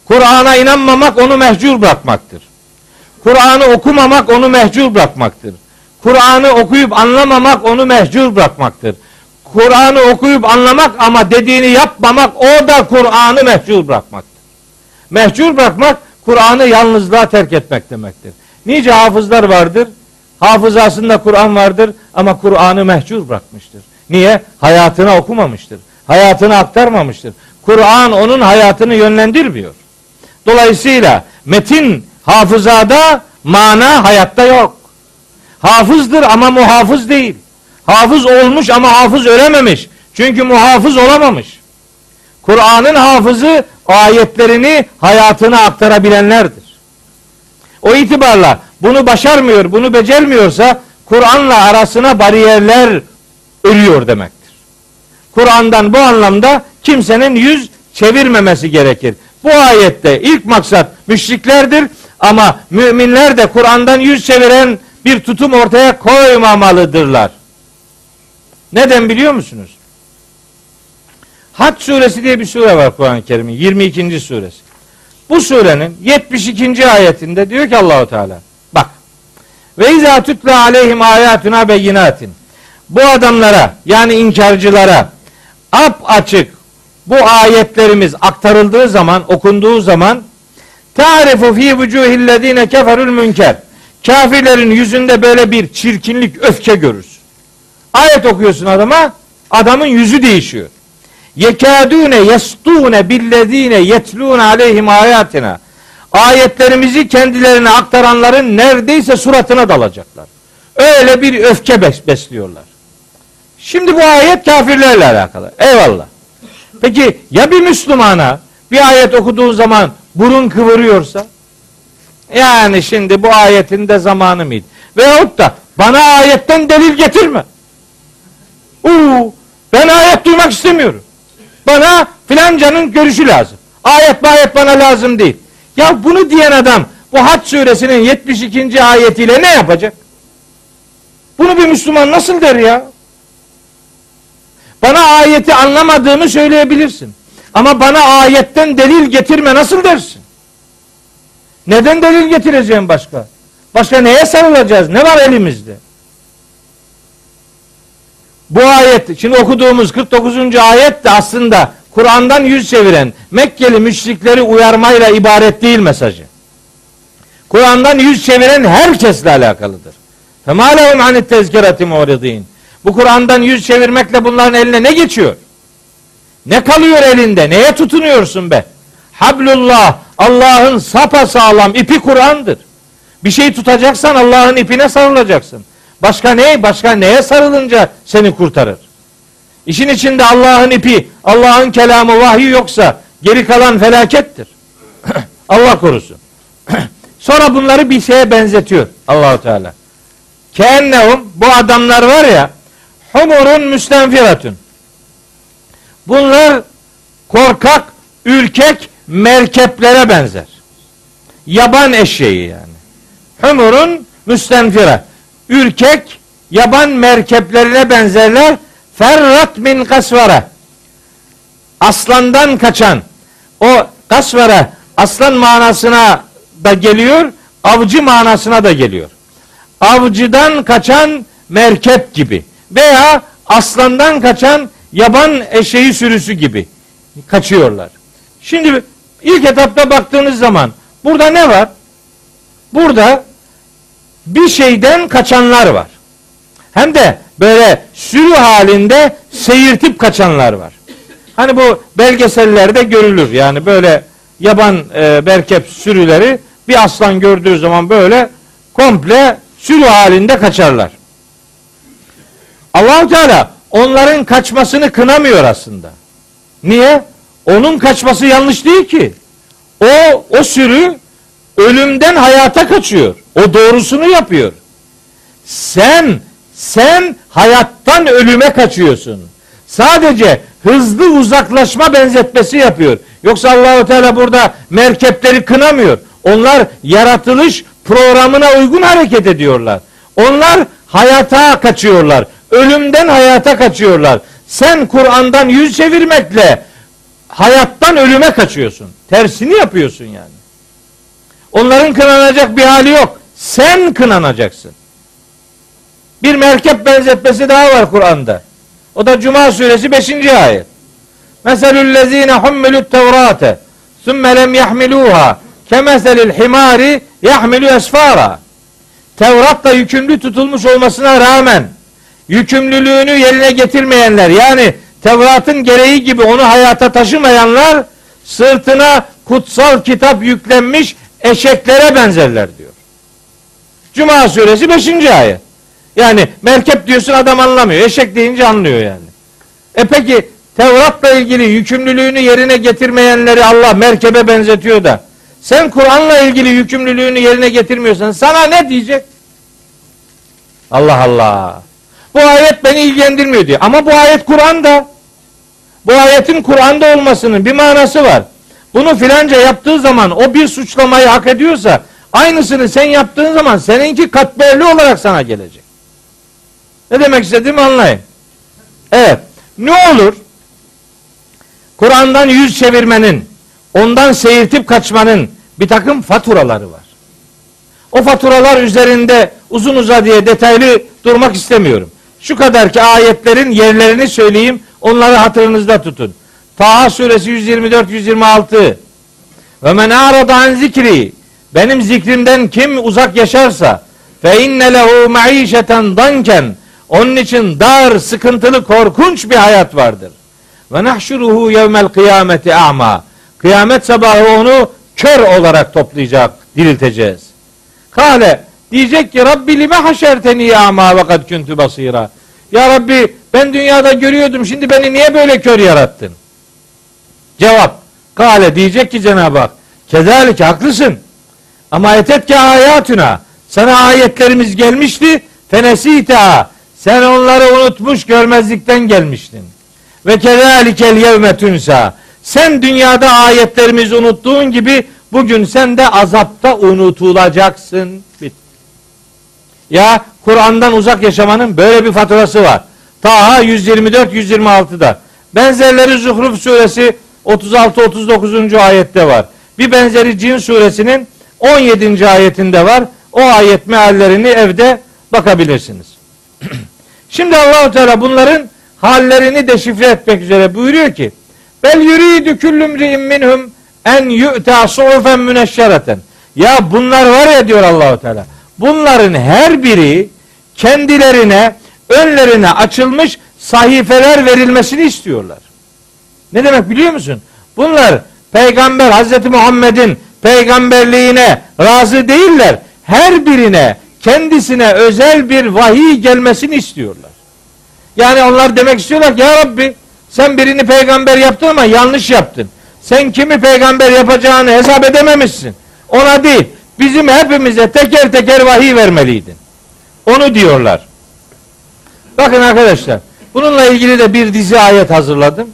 Kur'an'a inanmamak onu mehcûr bırakmaktır. Kur'an'ı okumamak onu mehcûr bırakmaktır. Kur'an'ı okuyup anlamamak onu mehcûr bırakmaktır. Kur'an'ı okuyup anlamak ama dediğini yapmamak o da Kur'an'ı mehcûr bırakmaktır. Mehcûr bırakmak Kur'an'ı yalnızlığa terk etmek demektir. Nice hafızlar vardır. Hafızasında Kur'an vardır ama Kur'an'ı mehcûr bırakmıştır. Niye? Hayatına okumamıştır. Hayatına aktarmamıştır. Kur'an onun hayatını yönlendirmiyor. Dolayısıyla metin hafızada, mana hayatta yok. Hafızdır ama muhafız değil. Hafız olmuş ama hafız ölememiş. Çünkü muhafız olamamış. Kur'an'ın hafızı ayetlerini hayatına aktarabilenlerdir. O itibarla bunu başarmıyor, bunu becermiyorsa Kur'an'la arasına bariyerler örüyor demektir. Kur'an'dan bu anlamda kimsenin yüz çevirmemesi gerekir. Bu ayette ilk maksat müşriklerdir ama müminler de Kur'an'dan yüz çeviren bir tutum ortaya koymamalıdırlar. Neden biliyor musunuz? Hac Suresi diye bir sure var Kur'an-ı Kerim'in yirmi ikinci suresi. Bu surenin yetmiş ikinci ayetinde diyor ki Allahu Teala bak ve izâ tutla aleyhim âyâtunâ beyinâtin. Bu adamlara yani inkarcılara apaçık bu ayetlerimiz aktarıldığı zaman, okunduğu zaman ta'rifu fi vucuhillezîne keferül münker. Kafirlerin yüzünde böyle bir çirkinlik, öfke görürsün. Ayet okuyorsun adama, adamın yüzü değişiyor. Yekâdûne yestûne billezîne yetlûne aleyhim âyâtina. Ayetlerimizi kendilerine aktaranların neredeyse suratına dalacaklar. Öyle bir öfke besliyorlar. Şimdi bu ayet kafirlerle alakalı. Eyvallah. Peki ya bir Müslümana bir ayet okuduğun zaman burun kıvırıyorsa? Yani şimdi bu ayetin de zamanı mıydı? Veyahut da bana ayetten delil getirme. Uuu ben ayet duymak istemiyorum. Bana filancanın görüşü lazım. Ayet ayet bana lazım değil. Ya bunu diyen adam bu Hac suresinin yetmiş ikinci ayetiyle ne yapacak? Bunu bir Müslüman nasıl der ya? Bana ayeti anlamadığını söyleyebilirsin. Ama bana ayetten delil getirme nasıl dersin? Neden delil getireceğim başka? Başka neye sarılacağız? Ne var elimizde? Bu ayet, şimdi okuduğumuz kırk dokuzuncu ayet de aslında Kur'an'dan yüz çeviren Mekkeli müşrikleri uyarmayla ibaret değil mesajı. Kur'an'dan yüz çeviren herkesle alakalıdır. فَمَا لَهُمْ عَنِ التَّذْكِرَةِ مُعْرِضِينَ. Bu Kur'an'dan yüz çevirmekle bunların eline ne geçiyor? Ne kalıyor elinde? Neye tutunuyorsun be? Hablullah, Allah'ın sapasağlam ipi Kur'an'dır. Bir şey tutacaksan Allah'ın ipine sarılacaksın. Başka ne? Başka neye sarılınca seni kurtarır? İşin içinde Allah'ın ipi, Allah'ın kelamı, vahyi yoksa geri kalan felakettir. Allah korusun. Sonra bunları bir şeye benzetiyor Allahu Teala. Keennehum, bu adamlar var ya, humurun müstenfiratun. Bunlar korkak, ürkek merkeplere benzer. Yaban eşeği yani. Humurun müstenfira. Ürkek yaban merkeplerine benzerler. Ferrat min kasvara. Aslandan kaçan. O kasvara aslan manasına da geliyor, avcı manasına da geliyor. Avcıdan kaçan merkep gibi veya aslandan kaçan yaban eşeği sürüsü gibi kaçıyorlar. Şimdi ilk etapta baktığınız zaman burada ne var? Burada bir şeyden kaçanlar var. Hem de böyle sürü halinde seyirtip kaçanlar var. Hani bu belgesellerde görülür. Yani böyle yaban e, merkep sürüleri bir aslan gördüğü zaman böyle komple sürü halinde kaçarlar. Allah-u Teala onların kaçmasını kınamıyor aslında. Niye? Onun kaçması yanlış değil ki. O, o sürü ölümden hayata kaçıyor. O doğrusunu yapıyor. Sen, sen hayattan ölüme kaçıyorsun. Sadece hızlı uzaklaşma benzetmesi yapıyor. Yoksa Allah-u Teala burada merkepleri kınamıyor. Onlar yaratılış programına uygun hareket ediyorlar. Onlar hayata kaçıyorlar. Ölümden hayata kaçıyorlar. Sen Kur'an'dan yüz çevirmekle hayattan ölüme kaçıyorsun. Tersini yapıyorsun yani. Onların kınanacak bir hali yok. Sen kınanacaksın. Bir merkep benzetmesi daha var Kur'an'da. O da Cuma Suresi beşinci ayet. Meselüllezine hummelü't tevrate sümme lem yahmiluha kemeselil himari yahmilu esfara. Tevrat'la yükümlü tutulmuş olmasına rağmen yükümlülüğünü yerine getirmeyenler, yani Tevrat'ın gereği gibi onu hayata taşımayanlar sırtına kutsal kitap yüklenmiş eşeklere benzerler diyor. Cuma Suresi beşinci ayet. Yani merkep diyorsun, adam anlamıyor. Eşek deyince anlıyor yani. E peki Tevrat'la ilgili yükümlülüğünü yerine getirmeyenleri Allah merkebe benzetiyor da sen Kur'an'la ilgili yükümlülüğünü yerine getirmiyorsan sana ne diyecek? Allah Allah. Bu ayet beni ilgilendirmiyor diyor. Ama bu ayet Kur'an'da. Bu ayetin Kur'an'da olmasının bir manası var. Bunu filanca yaptığı zaman o bir suçlamayı hak ediyorsa aynısını sen yaptığın zaman seninki katmerli olarak sana gelecek. Ne demek istediğimi anlayın. Evet. Ne olur? Kur'an'dan yüz çevirmenin, ondan seyirtip kaçmanın bir takım faturaları var. O faturalar üzerinde uzun uzadıya detaylı durmak istemiyorum. Şu kadar ki ayetlerin yerlerini söyleyeyim, onları hatırınızda tutun. Taha Suresi yüz yirmi dört yüz yirmi altı. Ve men arada an zikri, benim zikrimden kim uzak yaşarsa fe inne lehu maişeten danken, onun için dar, sıkıntılı, korkunç bir hayat vardır. Ve nahşuruhu yevmel kıyameti a'ma, kıyamet sabahı onu kör olarak toplayacak, dirilteceğiz. Kale, diyecek ki Rabbi lime haşerteni a'ma ve kad kuntu basira. Ya Rabbi, ben dünyada görüyordum, şimdi beni niye böyle kör yarattın? Cevap. Kale, diyecek ki Cenab-ı Hak, kezalike, haklısın. Ama etet ki hayatuna, sana ayetlerimiz gelmişti, fenesita, sen onları unutmuş, görmezlikten gelmiştin. Ve kezalikel yevme tunsa, sen dünyada ayetlerimizi unuttuğun gibi bugün sen de azapta unutulacaksın. Bitti. Ya Kur'an'dan uzak yaşamanın böyle bir faturası var. Taha yüz yirmi dört yüz yirmi altıda. Benzerleri Zuhruf Suresi otuz altı otuz dokuzuncu ayette var. Bir benzeri Cin Suresinin on yedinci ayetinde var. O ayet meallerini evde bakabilirsiniz. Şimdi Allah-u Teala bunların hallerini deşifre etmek üzere buyuruyor ki bel yuridu kullu mri'in minhum en yu'ta suhufen müneşşereten. Ya bunlar var ya diyor Allah-u Teala. Bunların her biri kendilerine önlerine açılmış sahifeler verilmesini istiyorlar. Ne demek biliyor musun? Bunlar Peygamber Hazreti Muhammed'in peygamberliğine razı değiller. Her birine kendisine özel bir vahiy gelmesini istiyorlar. Yani onlar demek istiyorlar ki ya Rabbi sen birini peygamber yaptın ama yanlış yaptın. Sen kimi peygamber yapacağını hesap edememişsin. Ona değil, bizim hepimize teker teker vahiy vermeliydin. Onu diyorlar. Bakın arkadaşlar, bununla ilgili de bir dizi ayet hazırladım.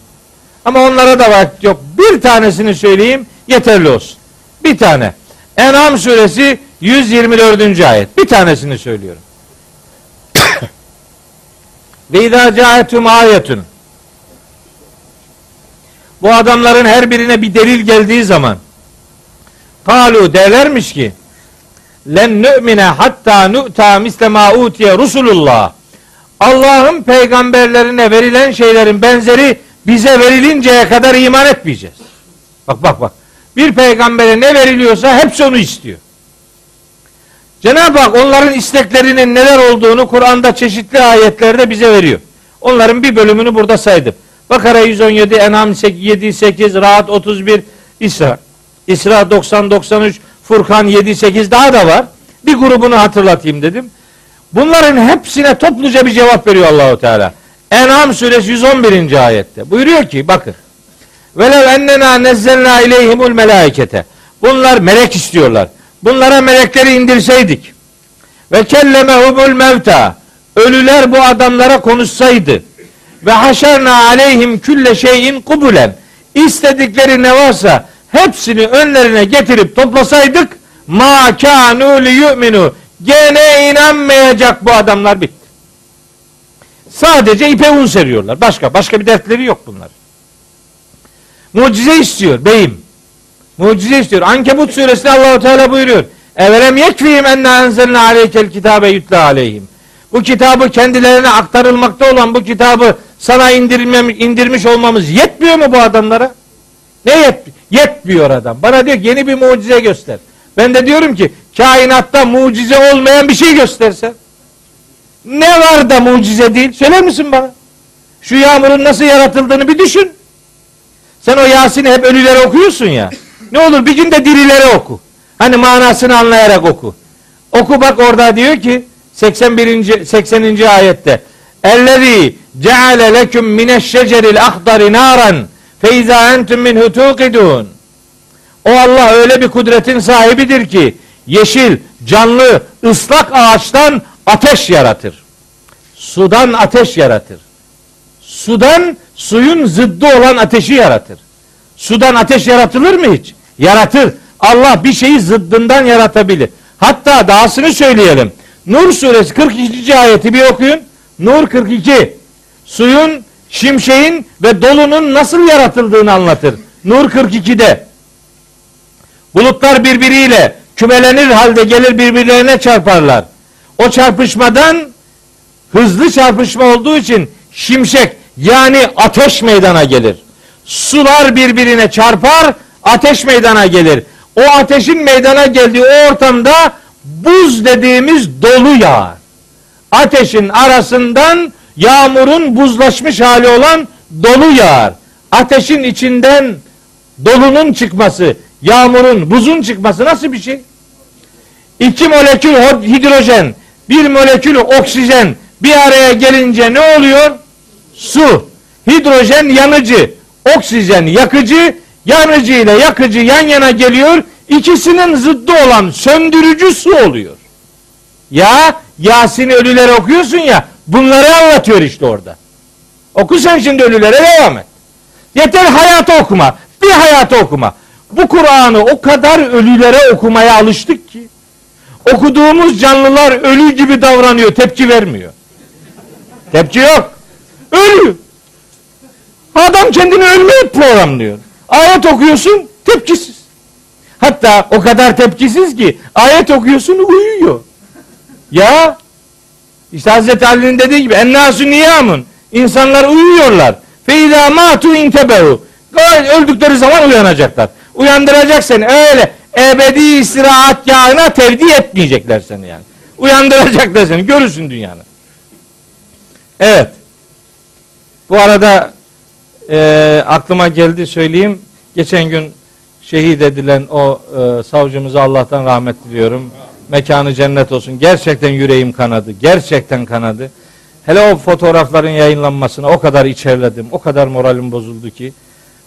Ama onlara da vakit yok. Bir tanesini söyleyeyim, yeterli olsun. Bir tane. En'am suresi yüz yirmi dördüncü ayet. Bir tanesini söylüyorum. Ve izâ câetum âyetun. Bu adamların her birine bir delil geldiği zaman kâlû derlermiş ki len nü'mine hattâ nü'tâ mislemâ utiye rusulullah. Allah'ın peygamberlerine verilen şeylerin benzeri bize verilinceye kadar iman etmeyeceğiz. Bak bak bak. Bir peygambere ne veriliyorsa hepsi onu istiyor. Cenab-ı Hak onların isteklerinin neler olduğunu Kur'an'da çeşitli ayetlerde bize veriyor. Onların bir bölümünü burada saydım. Bakara yüz on yedi, En'am yedi sekiz, Ra'd otuz bir, İsra, İsra doksan doksan üç, Furkan yedi sekiz daha da var. Bir grubunu hatırlatayım dedim. Bunların hepsine topluca bir cevap veriyor Allahu Teala. En'am suresi yüz on birinci ayette. Buyuruyor ki bakın. Velev ennena nezzelna ileyhimul melaikete. Bunlar melek istiyorlar. Bunlara melekleri indirseydik. Ve kellemehumul mevta. Ölüler bu adamlara konuşsaydı. Ve haşerna aleyhim külle şeyin kubulen. İstedikleri ne varsa hepsini önlerine getirip toplasaydık ma kanu li yu'minu. Gene inanmayacak bu adamlar, bitti. Sadece ipe un seriyorlar. Başka başka bir dertleri yok bunlar. Mucize istiyor beyim. Mucize istiyor. Ankebut suresinde Allahu Teala buyuruyor. Evelem yekfihim enna enzelna aleykel kitabe yutla aleyhim. Bu kitabı kendilerine aktarılmakta olan bu kitabı sana indirmem, indirmiş olmamız yetmiyor mu bu adamlara? Ne yet, yetmiyor adam. Bana diyor ki yeni bir mucize göster. Ben de diyorum ki kainatta mucize olmayan bir şey göstersen. Ne var da mucize değil? Söyler misin bana? Şu yağmurun nasıl yaratıldığını bir düşün. Sen o Yasin'i hep ölülere okuyorsun ya. Ne olur bir gün de dirilere oku. Hani manasını anlayarak oku. Oku bak orada diyor ki seksen birinci sekseninci ayette. Ellezî ceale leküm mineşşeceril ahdari nâran feizâ entüm minhü tûkidûn. O Allah öyle bir kudretin sahibidir ki yeşil, canlı, ıslak ağaçtan ateş yaratır. Sudan ateş yaratır. Sudan suyun zıddı olan ateşi yaratır. Sudan ateş yaratılır mı hiç? Yaratır. Allah bir şeyi zıddından yaratabilir. Hatta dahasını söyleyelim. Nur suresi kırk ikinci ayeti bir okuyun. Nur kırk iki. Suyun, şimşeğin ve dolunun nasıl yaratıldığını anlatır. Nur kırk iki'de. Bulutlar birbiriyle kümelenir halde gelir birbirlerine çarparlar. O çarpışmadan hızlı çarpışma olduğu için şimşek yani ateş meydana gelir. Sular birbirine çarpar, ateş meydana gelir. O ateşin meydana geldiği o ortamda buz dediğimiz dolu yağar. Ateşin arasından yağmurun buzlaşmış hali olan dolu yağar. Ateşin içinden dolunun çıkması, yağmurun, buzun çıkması nasıl bir şey? İki molekül hidrojen, bir molekül oksijen bir araya gelince ne oluyor? Su. Hidrojen yanıcı, oksijen yakıcı, yanıcı ile yakıcı yan yana geliyor. İkisinin zıddı olan söndürücü su oluyor. Ya Yasin'i ölülere okuyorsun ya, bunları anlatıyor işte orada. Oku sen şimdi ölülere, devam et. Yeter hayatı okuma, bir hayatı okuma. Bu Kur'an'ı o kadar ölülere okumaya alıştık ki okuduğumuz canlılar ölü gibi davranıyor, tepki vermiyor. Tepki yok. Ölü. Adam kendini ölmeyi programlıyor. Ayet okuyorsun, tepkisiz. Hatta o kadar tepkisiz ki ayet okuyorsun, uyuyor. Ya işte Hazreti Ali'nin dediği gibi ennâsü niyâmun. İnsanlar uyuyorlar. Feizâ mâtu intebehu. Öldükleri zaman uyanacaklar. Uyandıracak seni öyle. Ebedi istirahat yağına tevdi etmeyecekler seni yani. Uyandıracaklar seni. Görürsün dünyanı. Evet. Bu arada e, aklıma geldi söyleyeyim. Geçen gün şehit edilen o e, savcımıza Allah'tan rahmet diliyorum. Mekanı cennet olsun. Gerçekten yüreğim kanadı. Gerçekten kanadı. Hele o fotoğrafların yayınlanmasına o kadar içerledim. O kadar moralim bozuldu ki.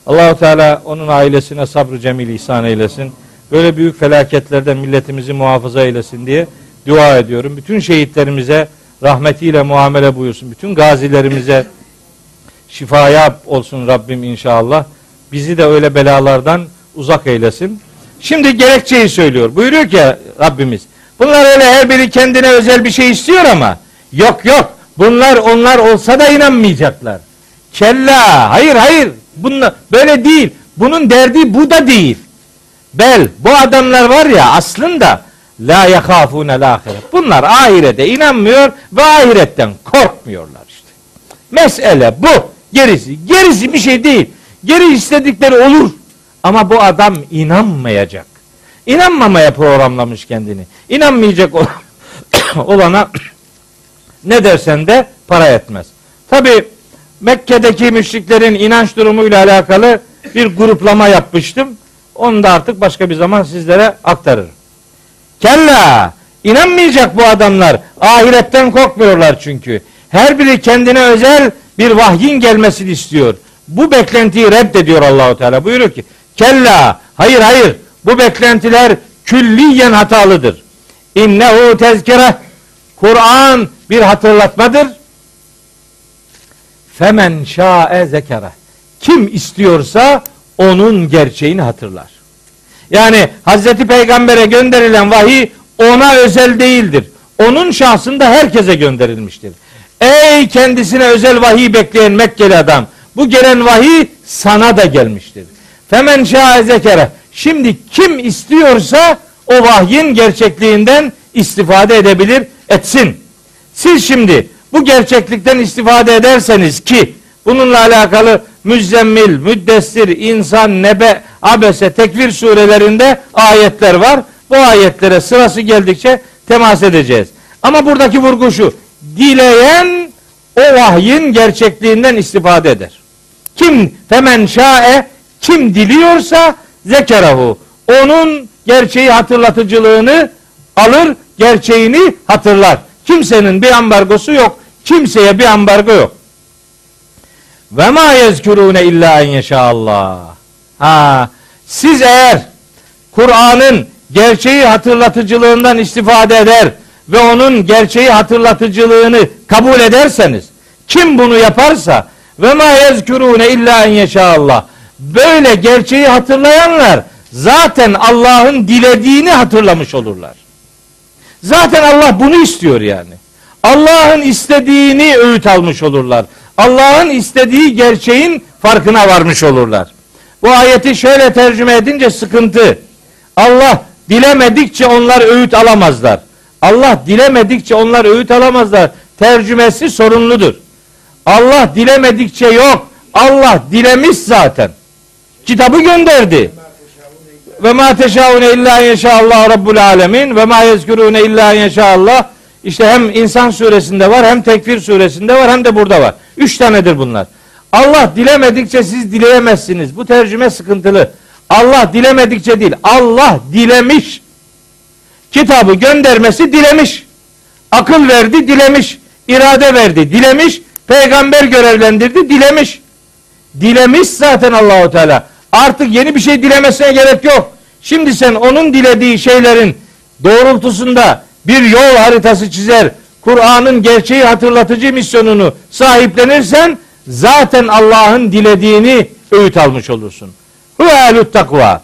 Allah-u Teala onun ailesine sabrı cemil ihsan eylesin. Böyle büyük felaketlerden milletimizi muhafaza eylesin diye dua ediyorum. Bütün şehitlerimize rahmetiyle muamele buyursun. Bütün gazilerimize şifaya olsun Rabbim inşallah. Bizi de öyle belalardan uzak eylesin. Şimdi gerekçeyi söylüyor. Buyuruyor ki Rabbimiz. Bunlar öyle her biri kendine özel bir şey istiyor ama yok yok. Bunlar onlar olsa da inanmayacaklar. Kella. Hayır hayır. Bunlar böyle değil. Bunun derdi bu da değil. Bel bu adamlar var ya aslında la yakafune l'ahiret. Bunlar ahirete inanmıyor ve ahiretten korkmuyorlar işte. Mesele bu. Gerisi. Gerisi bir şey değil. Geri istedikleri olur. Ama bu adam inanmayacak. İnanmamaya programlamış kendini. İnanmayacak olana ne dersen de para etmez. Tabi Mekke'deki müşriklerin inanç durumuyla alakalı bir gruplama yapmıştım. Onu da artık başka bir zaman sizlere aktarırım. Kella! İnanmayacak bu adamlar. Ahiretten korkmuyorlar çünkü. Her biri kendine özel bir vahyin gelmesini istiyor. Bu beklentiyi reddediyor Allahu Teala. Buyuruyor ki kella, hayır hayır, bu beklentiler külliyen hatalıdır. İnnehu tezkere, Kur'an bir hatırlatmadır. Femen şa'e zekere, kim istiyorsa onun gerçeğini hatırlar. Yani Hazreti Peygamber'e gönderilen vahiy ona özel değildir. Onun şahsında herkese gönderilmiştir. Ey kendisine özel vahiy bekleyen Mekkeli adam, bu gelen vahiy sana da gelmiştir. Femen şa'e zekere. Şimdi kim istiyorsa o vahyin gerçekliğinden istifade edebilir, etsin. Siz şimdi bu gerçeklikten istifade ederseniz ki bununla alakalı Müzzemmil, Müddessir, İnsan, Nebe, Abese, Tekvir surelerinde ayetler var. Bu ayetlere sırası geldikçe temas edeceğiz. Ama buradaki vurgu şu. Dileyen o vahyin gerçekliğinden istifade eder. Kim femen şa'e, kim diliyorsa zekerahu, onun gerçeği hatırlatıcılığını alır, gerçeğini hatırlar. Kimsenin bir ambargosu yok. Kimseye bir ambargo yok. Ve ma yezkurune illa en yeşâallah. Ha, siz eğer Kur'an'ın gerçeği hatırlatıcılığından istifade eder ve onun gerçeği hatırlatıcılığını kabul ederseniz, kim bunu yaparsa ve ma yezkurune illa en yeşâallah. Böyle gerçeği hatırlayanlar zaten Allah'ın dilediğini hatırlamış olurlar. Zaten Allah bunu istiyor yani. Allah'ın istediğini öğüt almış olurlar. Allah'ın istediği gerçeğin farkına varmış olurlar. Bu ayeti şöyle tercüme edince sıkıntı. Allah dilemedikçe onlar öğüt alamazlar. Allah dilemedikçe onlar öğüt alamazlar. Tercümesi sorunludur. Allah dilemedikçe yok. Allah dilemiş zaten. Kitabı gönderdi. Ve ma teşaune illa yeşallah rabbul alemin ve ma yezkurune illa yeşallah. İşte hem İnsan suresinde var, hem Tekvir suresinde var, hem de burada var. Üç tanedir bunlar. Allah dilemedikçe siz dileyemezsiniz. Bu tercüme sıkıntılı. Allah dilemedikçe değil. Allah dilemiş. Kitabı göndermesi dilemiş. Akıl verdi dilemiş. İrade verdi dilemiş. Peygamber görevlendirdi dilemiş. Dilemiş zaten Allahu Teala. Artık yeni bir şey dilemesine gerek yok. Şimdi sen onun dilediği şeylerin doğrultusunda bir yol haritası çizer, Kur'an'ın gerçeği hatırlatıcı misyonunu sahiplenirsen zaten Allah'ın dilediğini öğüt almış olursun. Huvelut takva.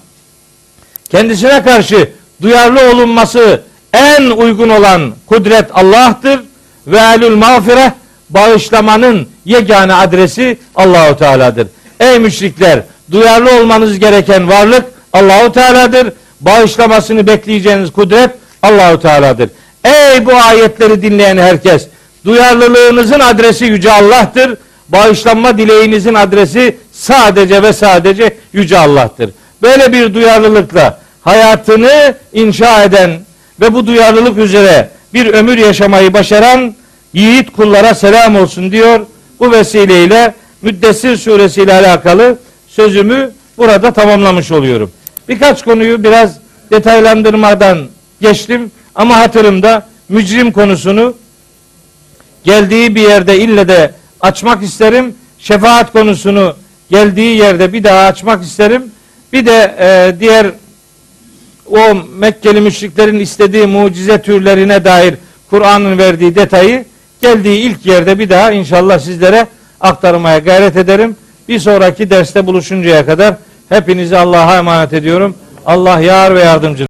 Kendisine karşı duyarlı olunması en uygun olan kudret Allah'tır. Ve elül mağfireh, bağışlamanın yegane adresi Allahu Teala'dır. Ey müşrikler, duyarlı olmanız gereken varlık Allahu Teala'dır. Bağışlamasını bekleyeceğiniz kudret Allahu Teala'dır. Ey bu ayetleri dinleyen herkes, duyarlılığınızın adresi yüce Allah'tır. Bağışlanma dileğinizin adresi sadece ve sadece yüce Allah'tır. Böyle bir duyarlılıkla hayatını inşa eden ve bu duyarlılık üzere bir ömür yaşamayı başaran yiğit kullara selam olsun diyor. Bu vesileyle Müddessir Suresi ile alakalı sözümü burada tamamlamış oluyorum. Birkaç konuyu biraz detaylandırmadan geçtim ama hatırımda mücrim konusunu geldiği bir yerde ille de açmak isterim. Şefaat konusunu geldiği yerde bir daha açmak isterim. Bir de e, diğer o Mekkeli müşriklerin istediği mucize türlerine dair Kur'an'ın verdiği detayı geldiği ilk yerde bir daha inşallah sizlere aktarmaya gayret ederim. Bir sonraki derste buluşuncaya kadar hepinizi Allah'a emanet ediyorum. Allah yar ve yardımcınız.